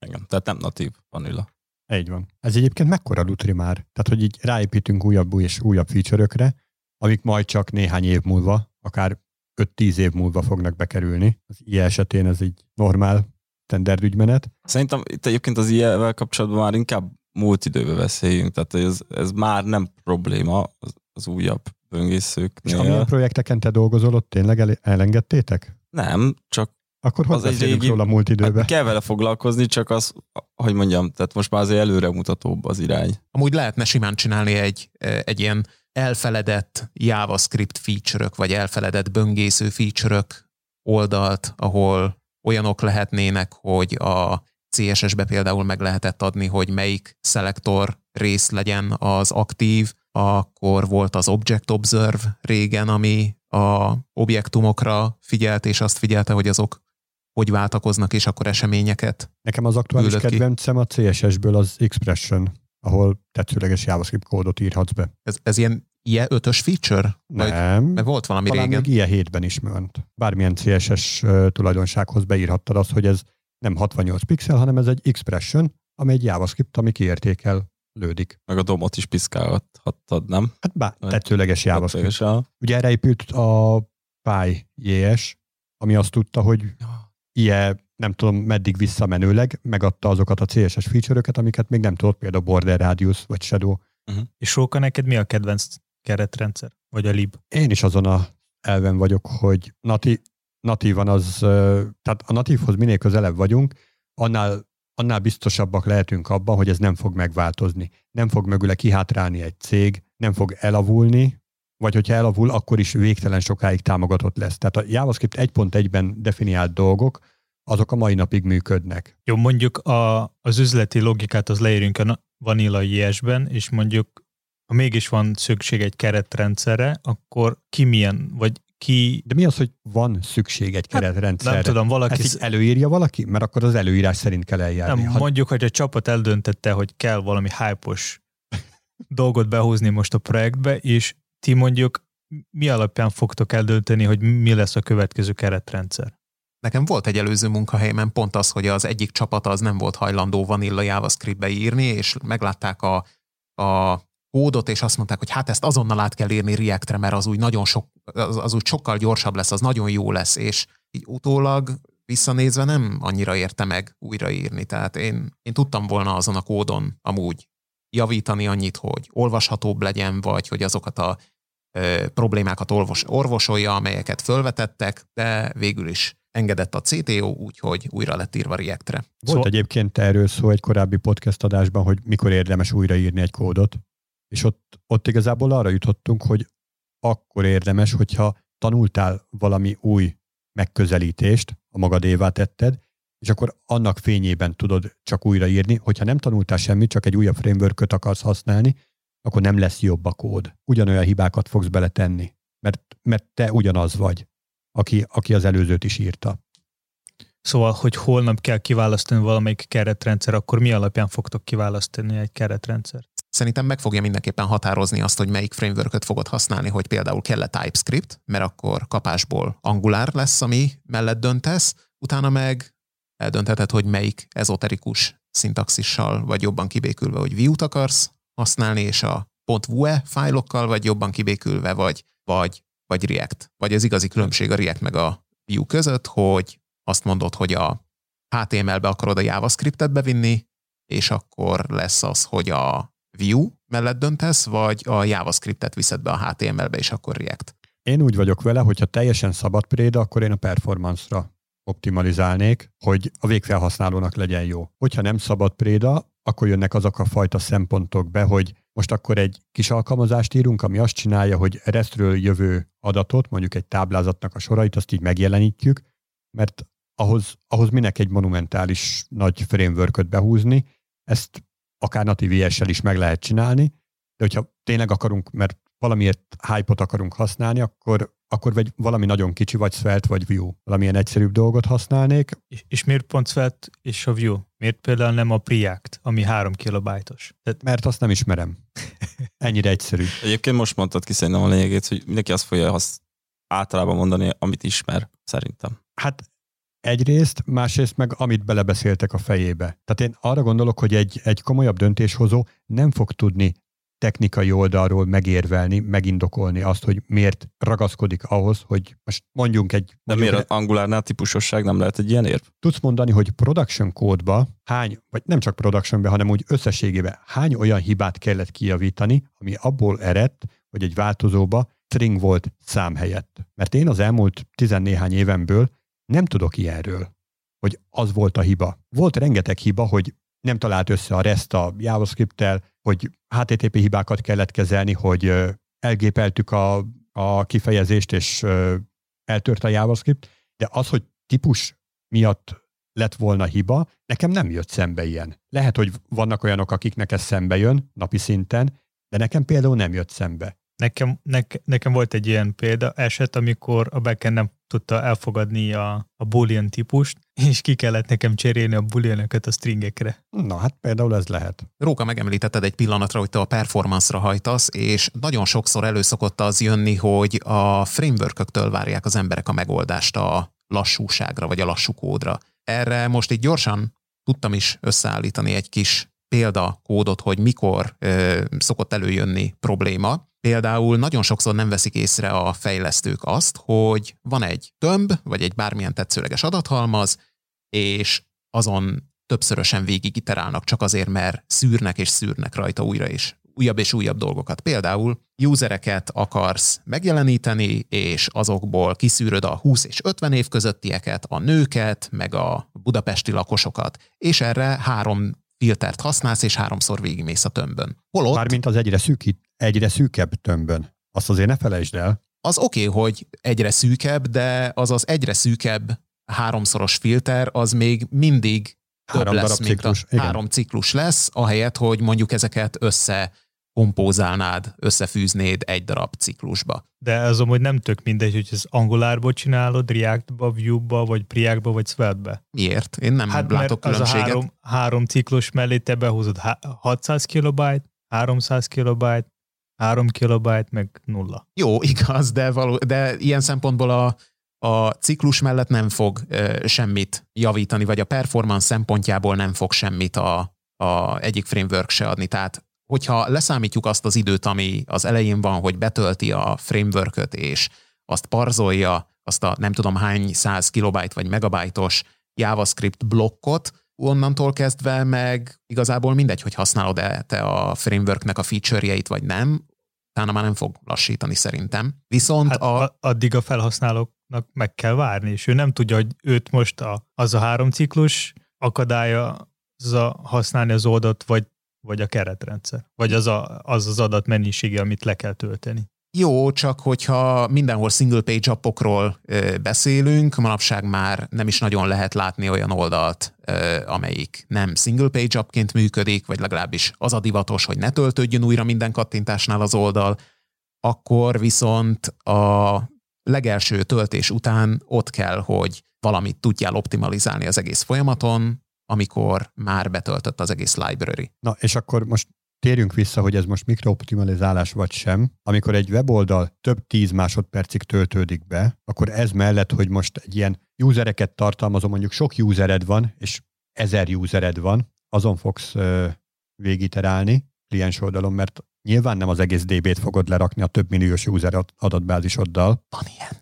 Igen, tehát nem natív vanilla. Így van. Ez egyébként mekkora lutri már? Tehát, hogy így ráépítünk újabb és újabb feature-ökre, amik majd csak néhány év múlva, akár öt-tíz év múlva fognak bekerülni. Az i e esetén ez így normál, standard ügymenet. Szerintem itt egyébként az i e-vel kapcsolatban már inkább múlt időbe beszéljünk, tehát ez, ez már nem probléma az, az újabb böngészőknél. És amilyen projekteken te dolgozol, ott tényleg el, elengedtétek? Nem, csak akkor hogy beszélünk róla múlt időben? Hát kell vele foglalkozni, csak az, hogy mondjam, tehát most már azért előremutatóbb az irány. Amúgy lehetne simán csinálni egy, egy ilyen elfeledett JavaScript feature-ök, vagy elfeledett böngésző feature-ök oldalt, ahol olyanok lehetnének, hogy a cé es es-be például meg lehetett adni, hogy melyik szelektor rész legyen az aktív, akkor volt az Object Observe régen, ami a objektumokra figyelt, és azt figyelte, hogy azok hogy váltakoznak, és akkor eseményeket. Nekem az aktuális kedvencem a cé es es-ből az Expression, ahol tetszőleges JavaScript kódot írhatsz be. Ez, ez ilyen I E ötös feature? Nem. Majd, mert volt valami talán régen. Talán még I E hétben is ment. Bármilyen cé es es tulajdonsághoz beírhattad azt, hogy ez nem hatvannyolc pixel, hanem ez egy Expression, ami egy JavaScript, ami kiértékel. Lődik. Meg a domot is piszkálhattad, nem? Hát bár, tetszőleges JavaScript. Ugye erre épült a PyJS, ami azt tudta, hogy ilyen, nem tudom, meddig visszamenőleg megadta azokat a cé es es feature-öket, amiket még nem tudott, például Border Radius vagy Shadow. Uh-huh. És Róka, neked mi a kedvenc keretrendszer? Vagy a lib? Én is azon a elven vagyok, hogy nati, natívan az, tehát a natívhoz minél közelebb vagyunk, annál annál biztosabbak lehetünk abban, hogy ez nem fog megváltozni. Nem fog mögüle kihátrálni egy cég, nem fog elavulni, vagy hogyha elavul, akkor is végtelen sokáig támogatott lesz. Tehát a JavaScript egy pont egyben definiált dolgok, azok a mai napig működnek. Jó, mondjuk a, az üzleti logikát az leírünk a Vanilla i es-ben, és mondjuk, ha mégis van szükség egy keretrendszerre, akkor ki milyen, vagy Ki... De mi az, hogy van szükség egy keretrendszerre? Hát, nem tudom, valaki... Ezt előírja valaki? Mert akkor az előírás szerint kell eljárni. Nem, ha... Mondjuk, hogy a csapat eldöntette, hogy kell valami hype-os dolgot behúzni most a projektbe, és ti mondjuk mi alapján fogtok eldönteni, hogy mi lesz a következő keretrendszer? Nekem volt egy előző munkahelyemen pont az, hogy az egyik csapat az nem volt hajlandó vanilla JavaScript-be írni, és meglátták a... a... kódot, és azt mondták, hogy hát ezt azonnal át kell írni Reactre, mert az úgy, nagyon sok, az, az úgy sokkal gyorsabb lesz, az nagyon jó lesz, és így utólag visszanézve nem annyira érte meg újraírni. Tehát én, én tudtam volna azon a kódon amúgy javítani annyit, hogy olvashatóbb legyen, vagy hogy azokat a ö, problémákat orvos, orvosolja, amelyeket fölvetettek, de végül is engedett a cé té o, úgyhogy újra lett írva Reactre. Volt szóval... egyébként erről szó egy korábbi podcast adásban, hogy mikor érdemes újraírni egy kódot. És ott, ott igazából arra jutottunk, hogy akkor érdemes, hogyha tanultál valami új megközelítést, a magadévá tetted, és akkor annak fényében tudod csak újraírni, hogyha nem tanultál semmit, csak egy újabb frameworköt akarsz használni, akkor nem lesz jobb a kód. Ugyanolyan hibákat fogsz beletenni, mert, mert te ugyanaz vagy, aki, aki az előzőt is írta. Szóval, hogy holnap kell kiválasztani valamelyik keretrendszer, akkor mi alapján fogtok kiválasztani egy keretrendszert? Szerintem meg fogja mindenképpen határozni azt, hogy melyik frameworköt fogod használni, hogy például kell-e TypeScript, mert akkor kapásból Angular lesz, ami mellett döntesz, utána meg eldöntheted, hogy melyik ezoterikus szintaxissal vagy jobban kibékülve, hogy Vue-t akarsz használni, és a .vue fájlokkal vagy jobban kibékülve, vagy, vagy, vagy React. Vagy az igazi különbség a React meg a Vue között, hogy azt mondod, hogy a há té em el-be akarod a JavaScript-et bevinni, és akkor lesz az, hogy a Vue mellett döntesz, vagy a JavaScript-et viszed be a há té em el-be, és akkor React. Én úgy vagyok vele, hogyha teljesen szabad préda, akkor én a performance-ra optimalizálnék, hogy a végfelhasználónak legyen jó. Hogyha nem szabad préda, akkor jönnek azok a fajta szempontok be, hogy most akkor egy kis alkalmazást írunk, ami azt csinálja, hogy resztről jövő adatot, mondjuk egy táblázatnak a sorait, azt így megjelenítjük, mert ahhoz, ahhoz minek egy monumentális nagy frameworköt behúzni, ezt akár natív i es-sel is meg lehet csinálni, de hogyha tényleg akarunk, mert valamiért hype-ot akarunk használni, akkor, akkor vagy valami nagyon kicsi, vagy Svelte, vagy Vue. Valamilyen egyszerűbb dolgot használnék. És, és miért pont Svelte és a Vue? Miért például nem a Preact, ami három kilobájtos? Tehát... Mert azt nem ismerem. Ennyire egyszerű. Egyébként most mondtad ki szerintem a lényegét, hogy mindenki azt fogja azt általában mondani, amit ismer, szerintem. Hát egyrészt, másrészt meg amit belebeszéltek a fejébe. Tehát én arra gondolok, hogy egy, egy komolyabb döntéshozó nem fog tudni technikai oldalról megérvelni, megindokolni azt, hogy miért ragaszkodik ahhoz, hogy most mondjunk egy... De mondjuk miért az Angulárnál típusosság nem lehet egy ilyen érv? Tudsz mondani, hogy production code-ba hány, vagy nem csak productionbe, hanem úgy összességében hány olyan hibát kellett kijavítani, ami abból eredt, hogy egy változóba string volt szám helyett. Mert én az elmúlt tizennéhány évemből nem tudok ilyenről, hogy az volt a hiba. Volt rengeteg hiba, hogy nem talált össze a reszt a JavaScript-tel, hogy há té té pé hibákat kellett kezelni, hogy elgépeltük a, a kifejezést, és eltört a JavaScript, De az, hogy típus miatt lett volna hiba, nekem nem jött szembe ilyen. Lehet, hogy vannak olyanok, akiknek ez szembe jön napi szinten, de nekem például nem jött szembe. Nekem, ne, nekem volt egy ilyen példa eset, amikor a backend nem tudta elfogadni a, a boolean típust, és ki kellett nekem cserélni a booleanöket a stringekre. Na hát például ez lehet. Róka, megemlítetted egy pillanatra, hogy te a performance-ra hajtasz, és nagyon sokszor elő szokott az jönni, hogy a frameworköktől várják az emberek a megoldást a lassúságra, vagy a lassú kódra. Erre most így gyorsan tudtam is összeállítani egy kis példakódot, hogy mikor ö, szokott előjönni probléma. Például nagyon sokszor nem veszik észre a fejlesztők azt, hogy van egy tömb, vagy egy bármilyen tetszőleges adathalmaz, és azon többszörösen végig iterálnak csak azért, mert szűrnek és szűrnek rajta újra is. Újabb és újabb dolgokat. Például usereket akarsz megjeleníteni, és azokból kiszűröd a húsz és ötven év közöttieket, a nőket, meg a budapesti lakosokat, és erre három filtert használsz, és háromszor végigmész a tömbön. Holott, mármint az egyre szűkít, egyre szűkebb tömbön. Azt azért ne felejtsd el. Az oké, okay, hogy egyre szűkebb, de az az egyre szűkebb háromszoros filter, az még mindig három több lesz, mint ciklus. A, három ciklus lesz, ahelyett, hogy mondjuk ezeket össze kompózálnád, összefűznéd egy darab ciklusba. De ez amúgy nem tök mindegy, hogy ez Angularból csinálod, React-ba, Vue-ba, vagy Preact-ba, vagy Svelte-be. Miért? Én nem hát látok különbséget. Hát mert az a három, három ciklus mellé te behúzod hatszáz kilobájt, háromszáz kilobájt, három kilobájt, meg nulla. Jó, igaz, de, való, de ilyen szempontból a, a ciklus mellett nem fog e, semmit javítani, vagy a performance szempontjából nem fog semmit a, a egyik framework se adni. Tehát hogyha leszámítjuk azt az időt, ami az elején van, hogy betölti a frameworköt, és azt parzolja, azt a nem tudom hány száz kilobájt vagy megabájtos JavaScript blokkot, onnantól kezdve meg igazából mindegy, hogy használod-e te a frameworknek a feature-jeit vagy nem, utána már nem fog lassítani szerintem. Viszont hát a... addig a felhasználóknak meg kell várni, és ő nem tudja, hogy őt most a, az a három ciklus akadálya az a használni az oldalt, vagy vagy a keretrendszer, vagy az a, az, az adat mennyisége, amit le kell tölteni. Jó, csak hogyha mindenhol single page appokról ö, beszélünk, manapság már nem is nagyon lehet látni olyan oldalt, ö, amelyik nem single page appként működik, vagy legalábbis az a divatos, hogy ne töltődjön újra minden kattintásnál az oldal, akkor viszont a legelső töltés után ott kell, hogy valamit tudjál optimalizálni az egész folyamaton, amikor már betöltött az egész library. Na, és akkor most térjünk vissza, hogy ez most mikrooptimalizálás vagy sem. Amikor egy weboldal több tíz másodpercig töltődik be, akkor ez mellett, hogy most egy ilyen usereket tartalmazom, mondjuk sok usered van, és ezer usered van, azon fogsz ö, végiterálni kliens oldalon, mert nyilván nem az egész dé bét fogod lerakni a több milliós user adatbázisoddal. Van ilyen.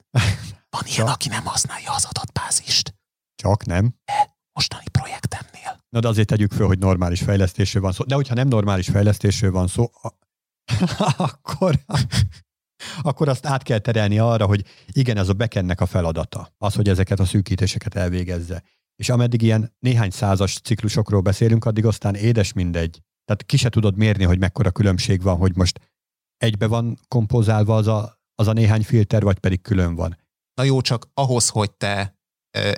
Van ilyen, aki nem használja az adatbázist. Csak nem. De mostani projektemnél. Na de azért tegyük föl, hogy normális fejlesztésről van szó. De hogyha nem normális fejlesztésről van szó, a... akkor, akkor azt át kell terelni arra, hogy igen, ez a backendnek a feladata. Az, hogy ezeket a szűkítéseket elvégezze. És ameddig ilyen néhány százas ciklusokról beszélünk, addig aztán édes mindegy. Tehát ki se tudod mérni, hogy mekkora különbség van, hogy most egybe van kompozálva az a, az a néhány filter, vagy pedig külön van. Na jó, csak ahhoz, hogy te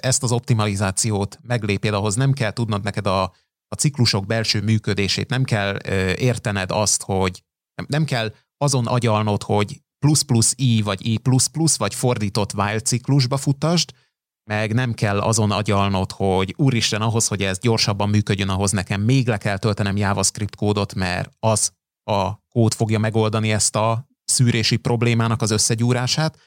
ezt az optimalizációt meglépjed, ahhoz nem kell tudnod neked a, a ciklusok belső működését, nem kell ö, értened azt, hogy nem, nem kell azon agyalnod, hogy plusz-plusz i, vagy i plusz-plusz, vagy fordított while ciklusba futtasd, meg nem kell azon agyalnod, hogy úristen, ahhoz, hogy ez gyorsabban működjön, ahhoz nekem még le kell töltenem JavaScript kódot, mert az a kód fogja megoldani ezt a szűrési problémának az összegyúrását.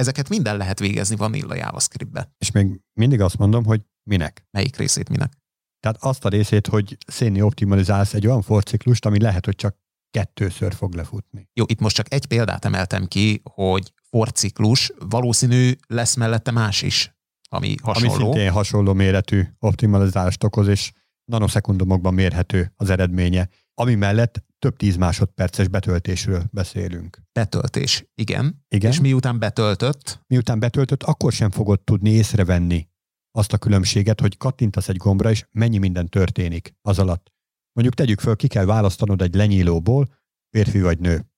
Ezeket minden lehet végezni vanilla JavaScriptbe. És még mindig azt mondom, hogy minek. Melyik részét minek? Tehát azt a részét, hogy szénni optimalizálsz egy olyan for ciklust, ami lehet, hogy csak kettőször fog lefutni. Jó, itt most csak egy példát emeltem ki, hogy for ciklus, valószínű lesz mellette más is, ami hasonló. Ami szintén hasonló méretű optimalizálást okoz, és nanoszekundumokban mérhető az eredménye, ami mellett több tíz másodperces betöltésről beszélünk. Betöltés, igen. igen. És miután betöltött? Miután betöltött, akkor sem fogod tudni észrevenni azt a különbséget, hogy kattintasz egy gombra, és mennyi minden történik az alatt. Mondjuk tegyük föl, ki kell választanod egy lenyílóból, férfi vagy nő.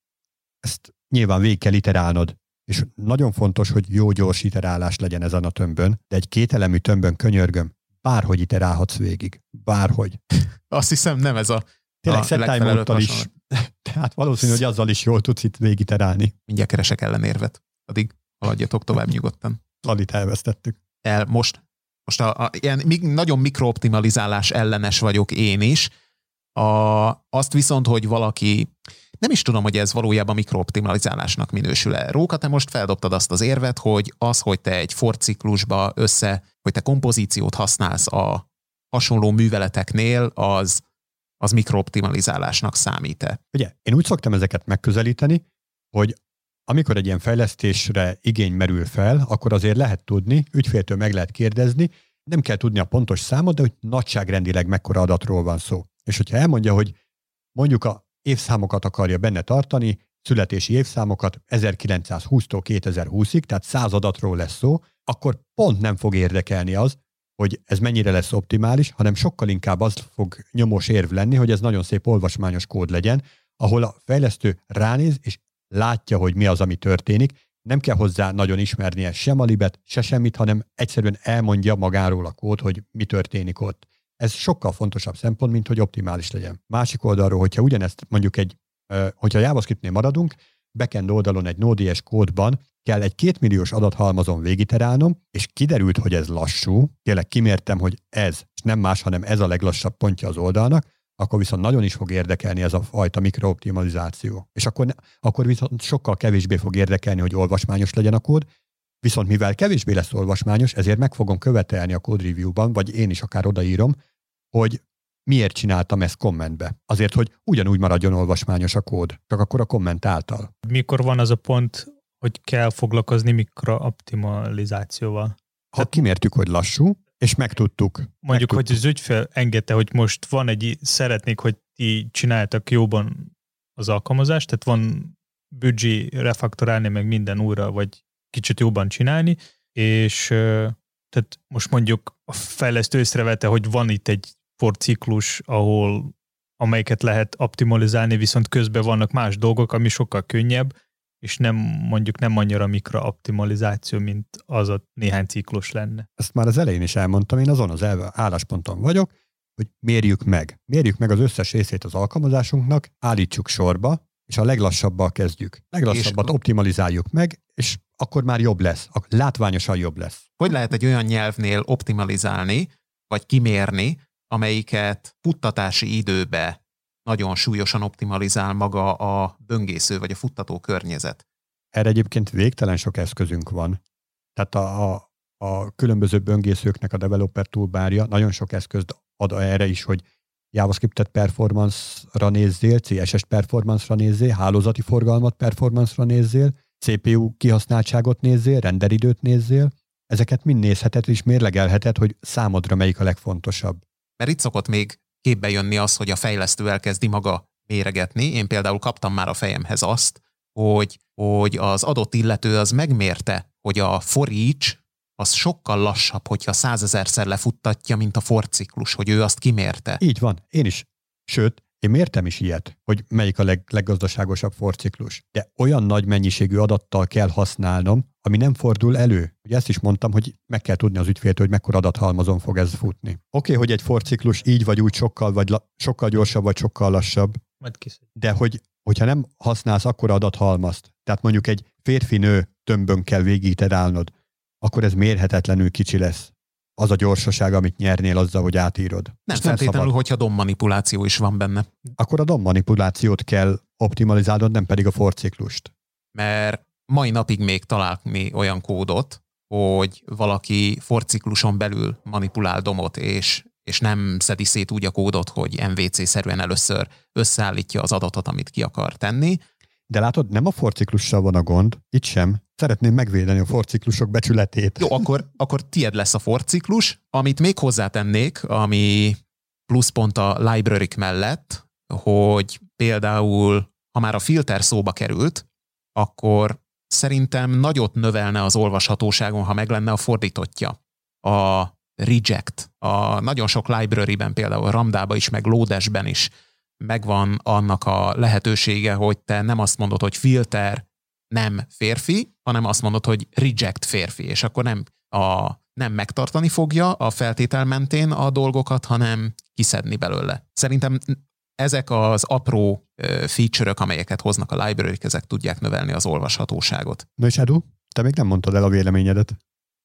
Ezt nyilván végig kell iterálnod, És nagyon fontos, hogy jó gyors iterálás legyen ezen a tömbön, de egy kételemű tömbön könyörgöm, bárhogy iterálhatsz végig. Bárhogy. Azt hiszem, nem ez a Tényleg settimeóttal is. Tehát valószínű, hogy azzal is jól tudsz itt végigiterálni. Mindjárt keresek ellenérvet. Addig haladjatok tovább nyugodtan. Lalit elvesztettük. El, most most a, a, ilyen nagyon mikrooptimalizálás ellenes vagyok én is. A, azt viszont, hogy valaki... Nem is tudom, hogy ez valójában mikrooptimalizálásnak minősül-e. Róka, te most feldobtad azt az érvet, hogy az, hogy te egy for ciklusba össze, hogy te kompozíciót használsz a hasonló műveleteknél, az, az mikrooptimalizálásnak számít-e? Ugye, én úgy szoktam ezeket megközelíteni, hogy amikor egy ilyen fejlesztésre igény merül fel, akkor azért lehet tudni, ügyféltől meg lehet kérdezni, nem kell tudni a pontos számot, de hogy nagyságrendileg mekkora adatról van szó. És hogyha elmondja, hogy mondjuk a évszámokat akarja benne tartani, születési évszámokat ezerkilencszázhúsztól kétezerhúszig, tehát száz adatról lesz szó, akkor pont nem fog érdekelni az, hogy ez mennyire lesz optimális, hanem sokkal inkább az fog nyomós érv lenni, hogy ez nagyon szép olvasmányos kód legyen, ahol a fejlesztő ránéz és látja, hogy mi az, ami történik. Nem kell hozzá nagyon ismernie sem a libet, se semmit, hanem egyszerűen elmondja magáról a kód, hogy mi történik ott. Ez sokkal fontosabb szempont, mint hogy optimális legyen. Másik oldalról, hogyha ugyanezt mondjuk egy, hogyha JavaScriptnél maradunk, backend oldalon egy Node.js kódban kell egy kétmilliós adathalmazon végigterálnom, és kiderült, hogy ez lassú, tényleg kimértem, hogy ez, és nem más, hanem ez a leglassabb pontja az oldalnak, akkor viszont nagyon is fog érdekelni ez a fajta mikrooptimalizáció. És akkor, akkor viszont sokkal kevésbé fog érdekelni, hogy olvasmányos legyen a kód, viszont mivel kevésbé lesz olvasmányos, ezért meg fogom követelni a code review-ban, vagy én is akár odaírom, hogy miért csináltam ezt kommentbe. Azért, hogy ugyanúgy maradjon olvasmányos a kód, csak akkor a komment által. Mikor van az a pont, hogy kell foglalkozni mikrooptimalizációval? Ha Tehát kimértük, hogy lassú, és megtudtuk. Mondjuk, megtudtuk. Hogy az ügyfél engedte, hogy most van egy, szeretnék, hogy ti csináltak jóban az alkalmazást, tehát van büdzsi refaktorálni meg minden újra, vagy kicsit jobban csinálni, és tehát most mondjuk a fejlesztő észrevette, hogy van itt egy for ciklus, ahol amelyiket lehet optimalizálni, viszont közben vannak más dolgok, ami sokkal könnyebb, és nem mondjuk nem annyira mikrooptimalizáció, mint az a néhány ciklus lenne. Ezt már az elején is elmondtam, én azon az állásponton vagyok, hogy mérjük meg. Mérjük meg az összes részét az alkalmazásunknak, állítsuk sorba, és a leglassabbal kezdjük. Leglassabbat optimalizáljuk meg, és akkor már jobb lesz, látványosan jobb lesz. Hogy lehet egy olyan nyelvnél optimalizálni, vagy kimérni, amelyiket futtatási időbe nagyon súlyosan optimalizál maga a böngésző, vagy a futtató környezet? Erre egyébként végtelen sok eszközünk van. Tehát a, a, a különböző böngészőknek a developer toolbarja nagyon sok eszközt ad erre is, hogy JavaScriptet performance-ra nézzél, cé es est performance-ra nézzél, hálózati forgalmat performance-ra nézzél, cé pé u kihasználtságot nézzél, renderidőt nézzél, ezeket mind nézheted és mérlegelheted, hogy számodra melyik a legfontosabb. Mert itt szokott még képbe jönni az, hogy a fejlesztő elkezdi maga méregetni. Én például kaptam már a fejemhez azt, hogy, hogy az adott illető az megmérte, hogy a for each az sokkal lassabb, hogyha százezerszer lefuttatja, mint a for ciklus, hogy ő azt kimérte. Így van, én is. Sőt, én mértem is ilyet, hogy melyik a leg, leggazdaságosabb for ciklus. De olyan nagy mennyiségű adattal kell használnom, ami nem fordul elő. Ugye ezt is mondtam, hogy meg kell tudni az ügyféltől, hogy mekkora adathalmazon fog ez futni. Oké, okay, hogy egy for ciklus így vagy úgy sokkal, vagy la, sokkal gyorsabb, vagy sokkal lassabb, de hogy, hogyha nem használsz akkora adathalmazt, tehát mondjuk egy férfi-nő tömbön kell végigterálnod, akkor ez mérhetetlenül kicsi lesz. Az a gyorsaság, amit nyernél azzal, hogy átírod. Nem feltétlenül, hogyha dommanipuláció is van benne. Akkor a dommanipulációt kell optimalizálnod, nem pedig a for ciklust. Mert mai napig még találni olyan kódot, hogy valaki for cikluson belül manipulál domot, és, és nem szedi szét úgy a kódot, hogy em vé cé-szerűen először összeállítja az adatot, amit ki akar tenni. De látod, nem a for ciklussal van a gond, itt sem. Szeretném megvédeni a for ciklusok becsületét. Jó, akkor, akkor tied lesz a for ciklus. Amit még hozzátennék, ami pluszpont a library-k mellett, hogy például, ha már a filter szóba került, akkor szerintem nagyot növelne az olvashatóságon, ha meg lenne a fordítottja. A reject. A nagyon sok library-ben, például Ramdában is, meg Loadesben is megvan annak a lehetősége, hogy te nem azt mondod, hogy filter nem férfi, hanem azt mondod, hogy reject férfi, és akkor nem, a, nem megtartani fogja a feltétel mentén a dolgokat, hanem kiszedni belőle. Szerintem ezek az apró feature-ök, amelyeket hoznak a library-k, ezek tudják növelni az olvashatóságot. Na és Edu, te még nem mondtad el a véleményedet.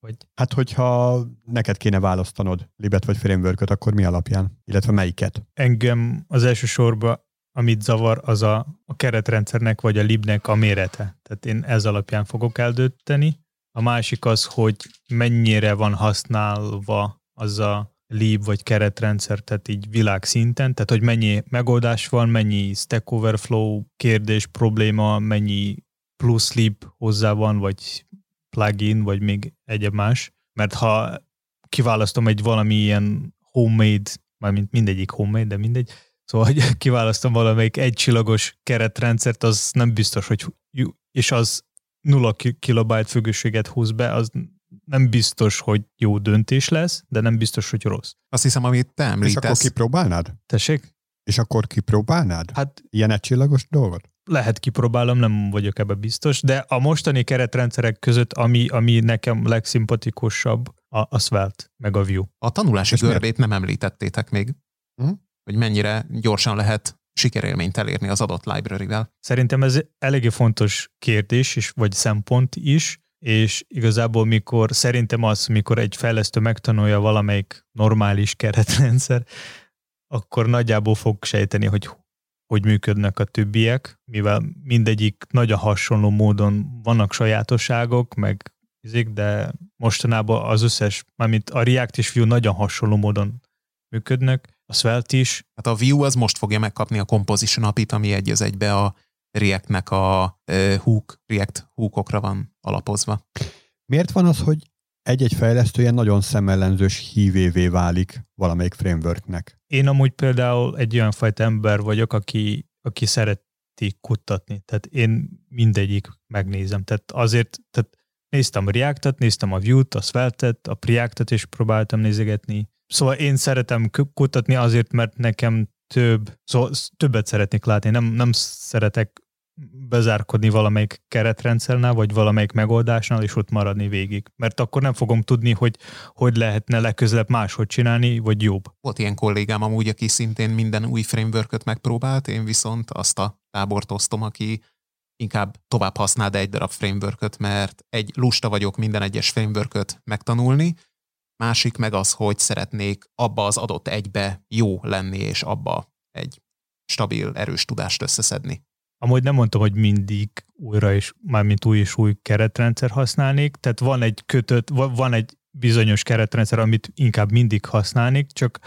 Hogy? Hát, hogyha neked kéne választanod libet vagy frameworköt, akkor mi alapján? Illetve melyiket? Engem az első sorban, amit zavar, az a, a keretrendszernek vagy a libnek a mérete. Tehát én ez alapján fogok eldönteni. A másik az, hogy mennyire van használva az a lib vagy keretrendszer, tehát így világszinten, tehát hogy mennyi megoldás van, mennyi Stack Overflow kérdés, probléma, mennyi plusz lib hozzá van, vagy plugin, vagy még egyéb más. Mert ha kiválasztom egy valami ilyen homemade, mármint mindegyik homemade, de mindegy, szóval, hogy kiválasztom valamelyik egycsillagos keretrendszert, az nem biztos, hogy és az nulla kilobájt függőséget húz be, az nem biztos, hogy jó döntés lesz, de nem biztos, hogy rossz. Azt hiszem, amit te említesz. És akkor kipróbálnád? Tessék? És akkor kipróbálnád? Hát ilyen egycsillagos dolgot? Lehet kipróbálom, nem vagyok ebben biztos, de a mostani keretrendszerek között, ami, ami nekem legszimpatikusabb, a, a Svelte, meg a Vue. A tanulási görbét nem említettétek még, uh-huh. hogy mennyire gyorsan lehet sikerélményt elérni az adott library-vel. Szerintem ez eléggé fontos kérdés, és, vagy szempont is, és igazából mikor, szerintem az, mikor egy fejlesztő megtanulja valamelyik normális keretrendszer, akkor nagyjából fog sejteni, hogy hogy működnek a többiek, mivel mindegyik nagyon hasonló módon vannak sajátosságok, meg izik, de mostanában az összes, mármint a React és Vue nagyon hasonló módon működnek, a Svelte is. Hát a Vue az most fogja megkapni a Composition apit, ami egy az egybe a React-nek a e, hook, React hookokra van alapozva. Miért van az, hogy egy-egy fejlesztő ilyen nagyon szemellenzős hívévé válik valamelyik frameworknek? Én amúgy például egy olyan fajta ember vagyok, aki, aki szereti kutatni. Tehát én mindegyik megnézem. Tehát azért tehát néztem a React-et, néztem a Vue-t, a Svelte-t, a Preact-et is próbáltam nézegetni. Szóval én szeretem kutatni azért, mert nekem több, szóval többet szeretnék látni. Nem, nem szeretek bezárkodni valamelyik keretrendszernál, vagy valamelyik megoldásnál, és ott maradni végig. Mert akkor nem fogom tudni, hogy hogy lehetne legközelebb máshogy csinálni, vagy jobb. Volt ilyen kollégám amúgy, aki szintén minden új frameworköt megpróbált, én viszont azt a tábort osztom, aki inkább tovább használd egy darab frameworköt, mert egy lusta vagyok minden egyes frameworköt megtanulni, másik meg az, hogy szeretnék abba az adott egybe jó lenni, és abba egy stabil, erős tudást összeszedni. Amúgy nem mondtam, hogy mindig újra és, mármint új és új keretrendszer használnék, tehát van egy kötött, van egy bizonyos keretrendszer, amit inkább mindig használnék, csak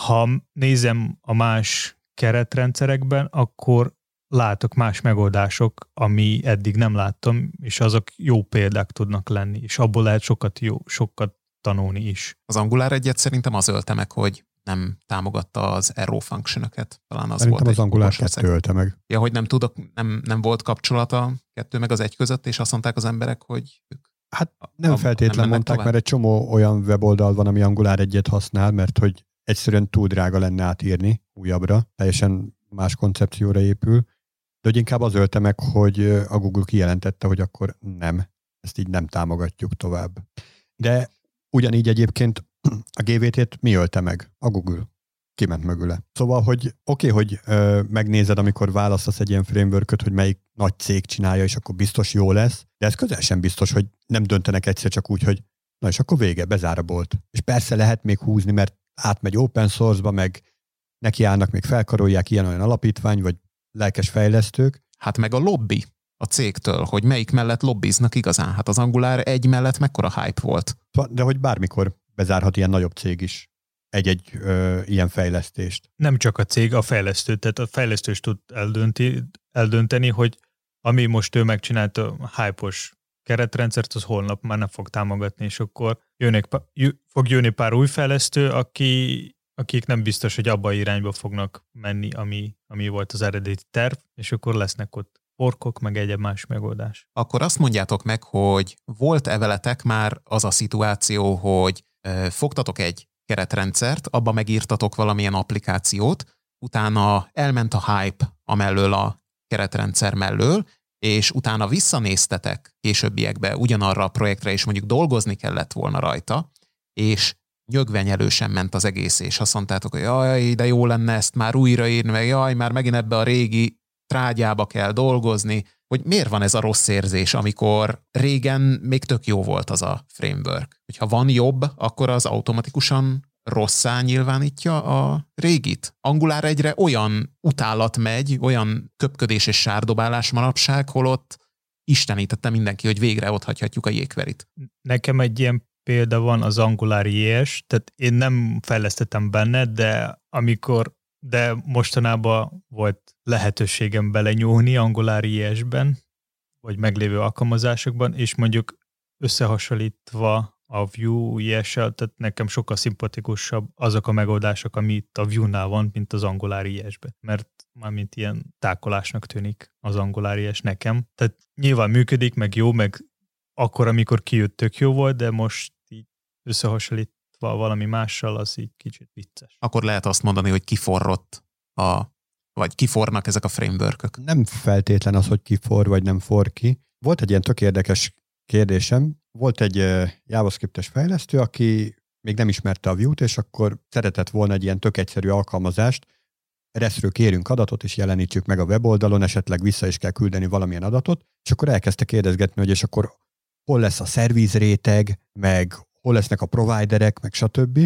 ha nézem a más keretrendszerekben, akkor látok más megoldások, ami eddig nem láttam, és azok jó példák tudnak lenni, és abból lehet sokat jó, sokat tanulni is. Az Angular egyet szerintem az ölte meg, hogy nem támogatta az arrow function-öket. Talán az szerintem volt az Angular kettő ölte meg. Ja, hogy nem tudok, nem, nem volt kapcsolata kettő meg az egy között, és azt mondták az emberek, hogy ők... Hát nem a, feltétlen nem mondták, tovább. Mert egy csomó olyan weboldal van, ami Angular egyet használ, mert hogy egyszerűen túl drága lenne átírni újabbra, teljesen más koncepcióra épül, de hogy inkább az ölte meg, hogy a Google kijelentette, hogy akkor nem, ezt így nem támogatjuk tovább. De ugyanígy egyébként a gé vé té-t mi ölte meg? A Google. Kiment mögüle. Szóval, hogy oké, okay, hogy ö, megnézed, amikor választasz egy ilyen frameworköt, hogy melyik nagy cég csinálja, és akkor biztos jó lesz, de ez közel sem biztos, hogy nem döntenek egyszer csak úgy, hogy na és akkor vége, bezár a bolt. És persze lehet még húzni, mert átmegy open source-ba, meg nekiállnak, még felkarolják ilyen-olyan alapítvány, vagy lelkes fejlesztők. Hát meg a lobby a cégtől, hogy melyik mellett lobbiznak igazán. Hát az Angular egy mellett mekkora hype volt. De hogy bármikor bezárhat ilyen nagyobb cég is egy-egy ö, ilyen fejlesztést. Nem csak a cég, a fejlesztő. Tehát a fejlesztő is tud eldönti, eldönteni, hogy ami most ő megcsinált a hype-os keretrendszert, az holnap már nem fog támogatni, és akkor jönnek, fog jönni pár új fejlesztő, aki, akik nem biztos, hogy abba irányba fognak menni, ami, ami volt az eredeti terv, és akkor lesznek ott orkok, meg egy más megoldás. Akkor azt mondjátok meg, hogy volt-e veletek már az a szituáció, hogy fogtatok egy keretrendszert, abba megírtatok valamilyen applikációt, utána elment a hype amellől a keretrendszer mellől, és utána visszanéztetek későbbiekbe ugyanarra a projektre, és mondjuk dolgozni kellett volna rajta, és nyögvenyelősen ment az egész, és azt mondtátok, hogy jaj, de jó lenne ezt már újraírni, meg jaj, már megint ebbe a régi trágyába kell dolgozni, hogy miért van ez a rossz érzés, amikor régen még tök jó volt az a framework. Hogyha van jobb, akkor az automatikusan rosszá nyilvánítja a régit. Angular egyre olyan utálat megy, olyan köpködés és sárdobálás manapság, holott istenítette mindenki, hogy végre otthagyhatjuk a jQuery-t. Nekem egy ilyen példa van az Angular jé es, tehát én nem fejlesztettem benne, de amikor, de mostanában volt lehetőségem belenyúlni Angular jé esben, vagy meglévő alkalmazásokban, és mondjuk összehasonlítva a Vue jé essel, tehát nekem sokkal szimpatikusabb azok a megoldások, ami itt a Vue-nál van, mint az Angular jé esben, mert mármint ilyen tákolásnak tűnik az Angular jé es nekem. Tehát nyilván működik, meg jó, meg akkor, amikor kijött, tök jó volt, de most így összehasonlítva valami mással, az így kicsit vicces. Akkor lehet azt mondani, hogy kiforrott a, vagy kifornak ezek a frameworkök? Nem feltétlen az, hogy kifor, vagy nem for ki. Volt egy ilyen tök érdekes kérdésem. Volt egy JavaScript-es fejlesztő, aki még nem ismerte a Vue-t, és akkor szeretett volna egy ilyen tök egyszerű alkalmazást. Reszről kérünk adatot, és jelenítsük meg a weboldalon, esetleg vissza is kell küldeni valamilyen adatot, és akkor elkezdte kérdezgetni, hogy és akkor hol lesz a szervizréteg, meg hol lesznek a providerek, meg stb.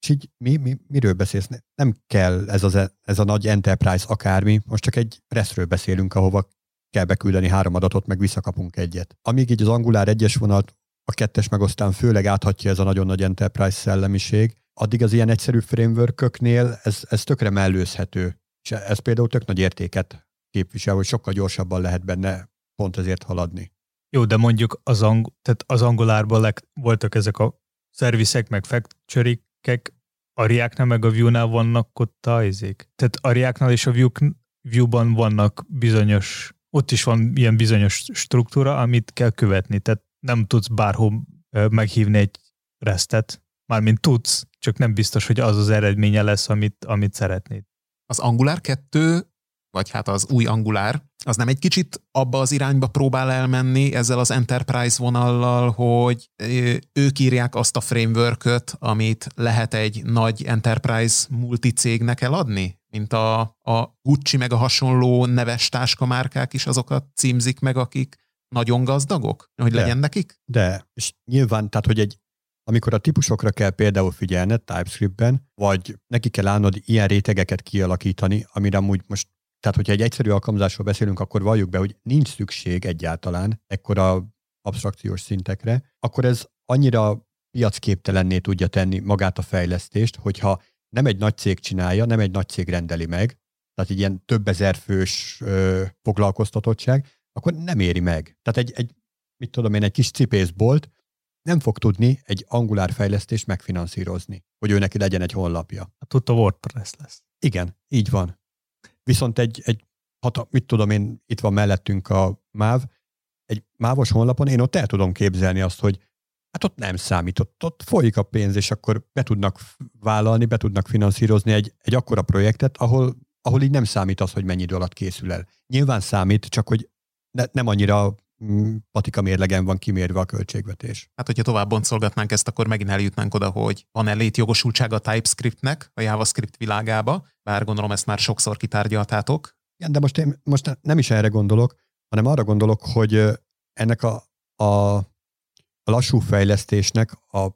És így mi, mi, miről beszélsz? Nem kell ez, az, ez a nagy enterprise akármi, most csak egy reszről beszélünk, ahova kell beküldeni három adatot, meg visszakapunk egyet. Amíg így az Angular egyes vonalt a kettes megosztán főleg áthatja ez a nagyon nagy enterprise szellemiség, addig az ilyen egyszerű frameworköknél ez, ez tökre mellőzhető. És ez például tök nagy értéket képvisel, hogy sokkal gyorsabban lehet benne pont ezért haladni. Jó, de mondjuk az, ang- tehát az Angularban leg- voltak ezek a szerviszek, meg factory-ek, a React-nál meg a Vue-nál vannak ott a izék. Tehát a React-nál és a Vue-ban vannak bizonyos, ott is van ilyen bizonyos struktúra, amit kell követni. Tehát nem tudsz bárhol meghívni egy restet. Mármint tudsz, csak nem biztos, hogy az az eredménye lesz, amit, amit szeretnéd. Az Angular kettő, vagy hát az új Angular, az nem egy kicsit abba az irányba próbál elmenni ezzel az enterprise vonallal, hogy ők írják azt a frameworköt, amit lehet egy nagy enterprise multicégnek eladni? Mint a, a Gucci meg a hasonló neves táskamárkák is azokat címzik meg, akik nagyon gazdagok? Hogy de, legyen nekik? De, és nyilván, tehát, hogy egy amikor a típusokra kell például figyelned TypeScript-ben, vagy neki kell állnod ilyen rétegeket kialakítani, amire amúgy most, tehát hogyha egy egyszerű alkalmazásról beszélünk, akkor valljuk be, hogy nincs szükség egyáltalán ekkora absztrakciós szintekre, akkor ez annyira piacképtelenné tudja tenni magát a fejlesztést, hogyha nem egy nagy cég csinálja, nem egy nagy cég rendeli meg, tehát egy ilyen több ezer fős ö, foglalkoztatottság, akkor nem éri meg. Tehát egy, egy mit tudom én, egy kis cipészbolt nem fog tudni egy Angular fejlesztést megfinanszírozni, hogy ő neki legyen egy honlapja. Hát ott a WordPress lesz. Igen, így van. Viszont egy, egy hata, mit tudom én, itt van mellettünk a MÁV, egy mávos honlapon én ott el tudom képzelni azt, hogy hát ott nem számít, ott, ott folyik a pénz, és akkor be tudnak vállalni, be tudnak finanszírozni egy, egy akkora projektet, ahol, ahol így nem számít az, hogy mennyi idő alatt készül el. Nyilván számít, csak hogy ne, nem annyira patika mérlegen van kimérve a költségvetés. Hát, hogyha tovább boncolgatnánk ezt, akkor megint eljutnánk oda, hogy van-e létjogosultsága a TypeScriptnek a JavaScript világába, bár gondolom ezt már sokszor kitárgyaltátok. Igen, de most én most nem is erre gondolok, hanem arra gondolok, hogy ennek a, a, a lassú fejlesztésnek a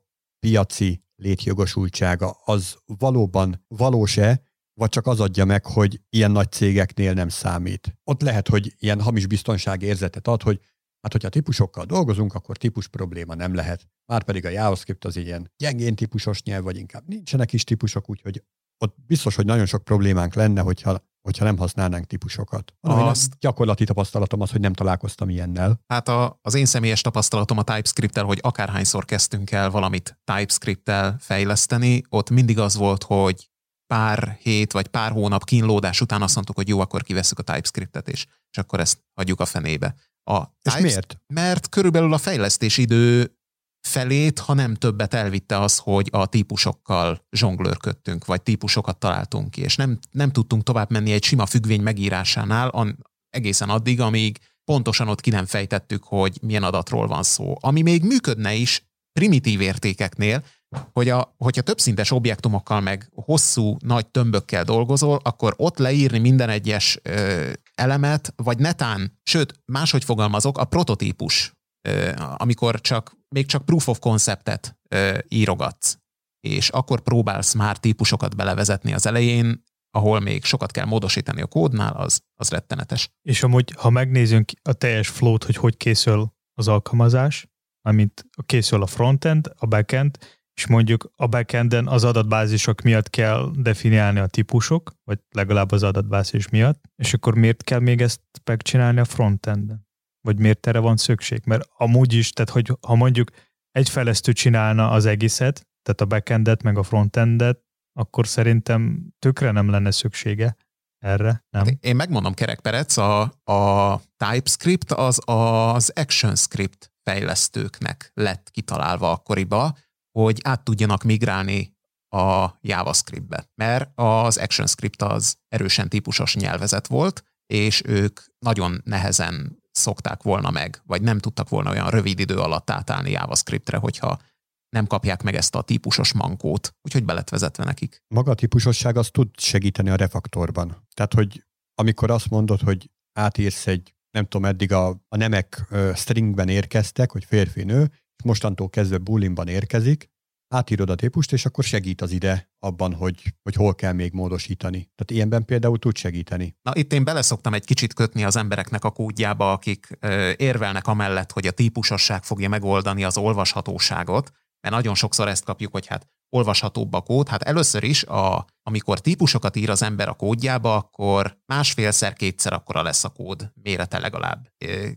piaci létjogosultsága az valóban valós-e, vagy csak az adja meg, hogy ilyen nagy cégeknél nem számít. Ott lehet, hogy ilyen hamis biztonságérzetet ad, hogy hát, hogyha típusokkal dolgozunk, akkor típus probléma nem lehet. Márpedig a JavaScript az ilyen gyengén típusos nyelv, vagy inkább nincsenek is típusok, úgyhogy ott biztos, hogy nagyon sok problémánk lenne, hogyha, hogyha nem használnánk típusokat. Azt... Gyakorlati tapasztalatom az, hogy nem találkoztam ilyennel. Hát a, az én személyes tapasztalatom a TypeScript-tel, hogy akárhányszor kezdtünk el valamit TypeScript-tel fejleszteni, ott mindig az volt, hogy pár hét vagy pár hónap kínlódás után azt mondtuk, hogy jó, akkor kivesszük a TypeScript-et, és, és akkor ezt adjuk a fenébe. A és types... miért? Mert körülbelül a fejlesztési idő felét, ha nem többet elvitte az, hogy a típusokkal zsonglőrködtünk, vagy típusokat találtunk ki, és nem, nem tudtunk tovább menni egy sima függvény megírásánál an, egészen addig, amíg pontosan ott ki nem fejtettük, hogy milyen adatról van szó. Ami még működne is primitív értékeknél, hogy a, hogyha többszintes objektumokkal meg hosszú, nagy tömbökkel dolgozol, akkor ott leírni minden egyes ö, elemet, vagy netán, sőt, máshogy fogalmazok, a prototípus, ö, amikor csak, még csak proof of conceptet ö, írogatsz, és akkor próbálsz már típusokat belevezetni az elején, ahol még sokat kell módosítani a kódnál, az, az rettenetes. És amúgy, ha megnézzünk a teljes flow-t, hogy hogy készül az alkalmazás, amint készül a frontend, a backend, és mondjuk a backenden az adatbázisok miatt kell definiálni a típusok, vagy legalább az adatbázis miatt, és akkor miért kell még ezt megcsinálni a frontenden? Vagy miért erre van szükség? Mert amúgy is, tehát hogy ha mondjuk egy fejlesztő csinálna az egészet, tehát a backendet meg a frontendet, akkor szerintem tökre nem lenne szüksége erre, nem? Én megmondom kerekperec, a, a TypeScript az az ActionScript fejlesztőknek lett kitalálva akkoriba, hogy át tudjanak migrálni a JavaScriptbe. Mert az ActionScript az erősen típusos nyelvezet volt, és ők nagyon nehezen szokták volna meg, vagy nem tudtak volna olyan rövid idő alatt átállni JavaScriptre, hogyha nem kapják meg ezt a típusos mankót, úgyhogy be lett vezetve nekik. Maga a típusosság az tud segíteni a refaktorban. Tehát, hogy amikor azt mondod, hogy átírsz egy, nem tudom, eddig a, a nemek ö, stringben érkeztek, hogy férfi-nő, és mostantól kezdve booleanban érkezik, átírod a típust, és akkor segít az ide abban, hogy, hogy hol kell még módosítani. Tehát ilyenben például tud segíteni. Na itt én beleszoktam egy kicsit kötni az embereknek a kódjába, akik ö, érvelnek amellett, hogy a típusosság fogja megoldani az olvashatóságot, mert nagyon sokszor ezt kapjuk, hogy hát olvashatóbb a kód. Hát először is, a, amikor típusokat ír az ember a kódjába, akkor másfélszer, kétszer akkora lesz a kód mérete legalább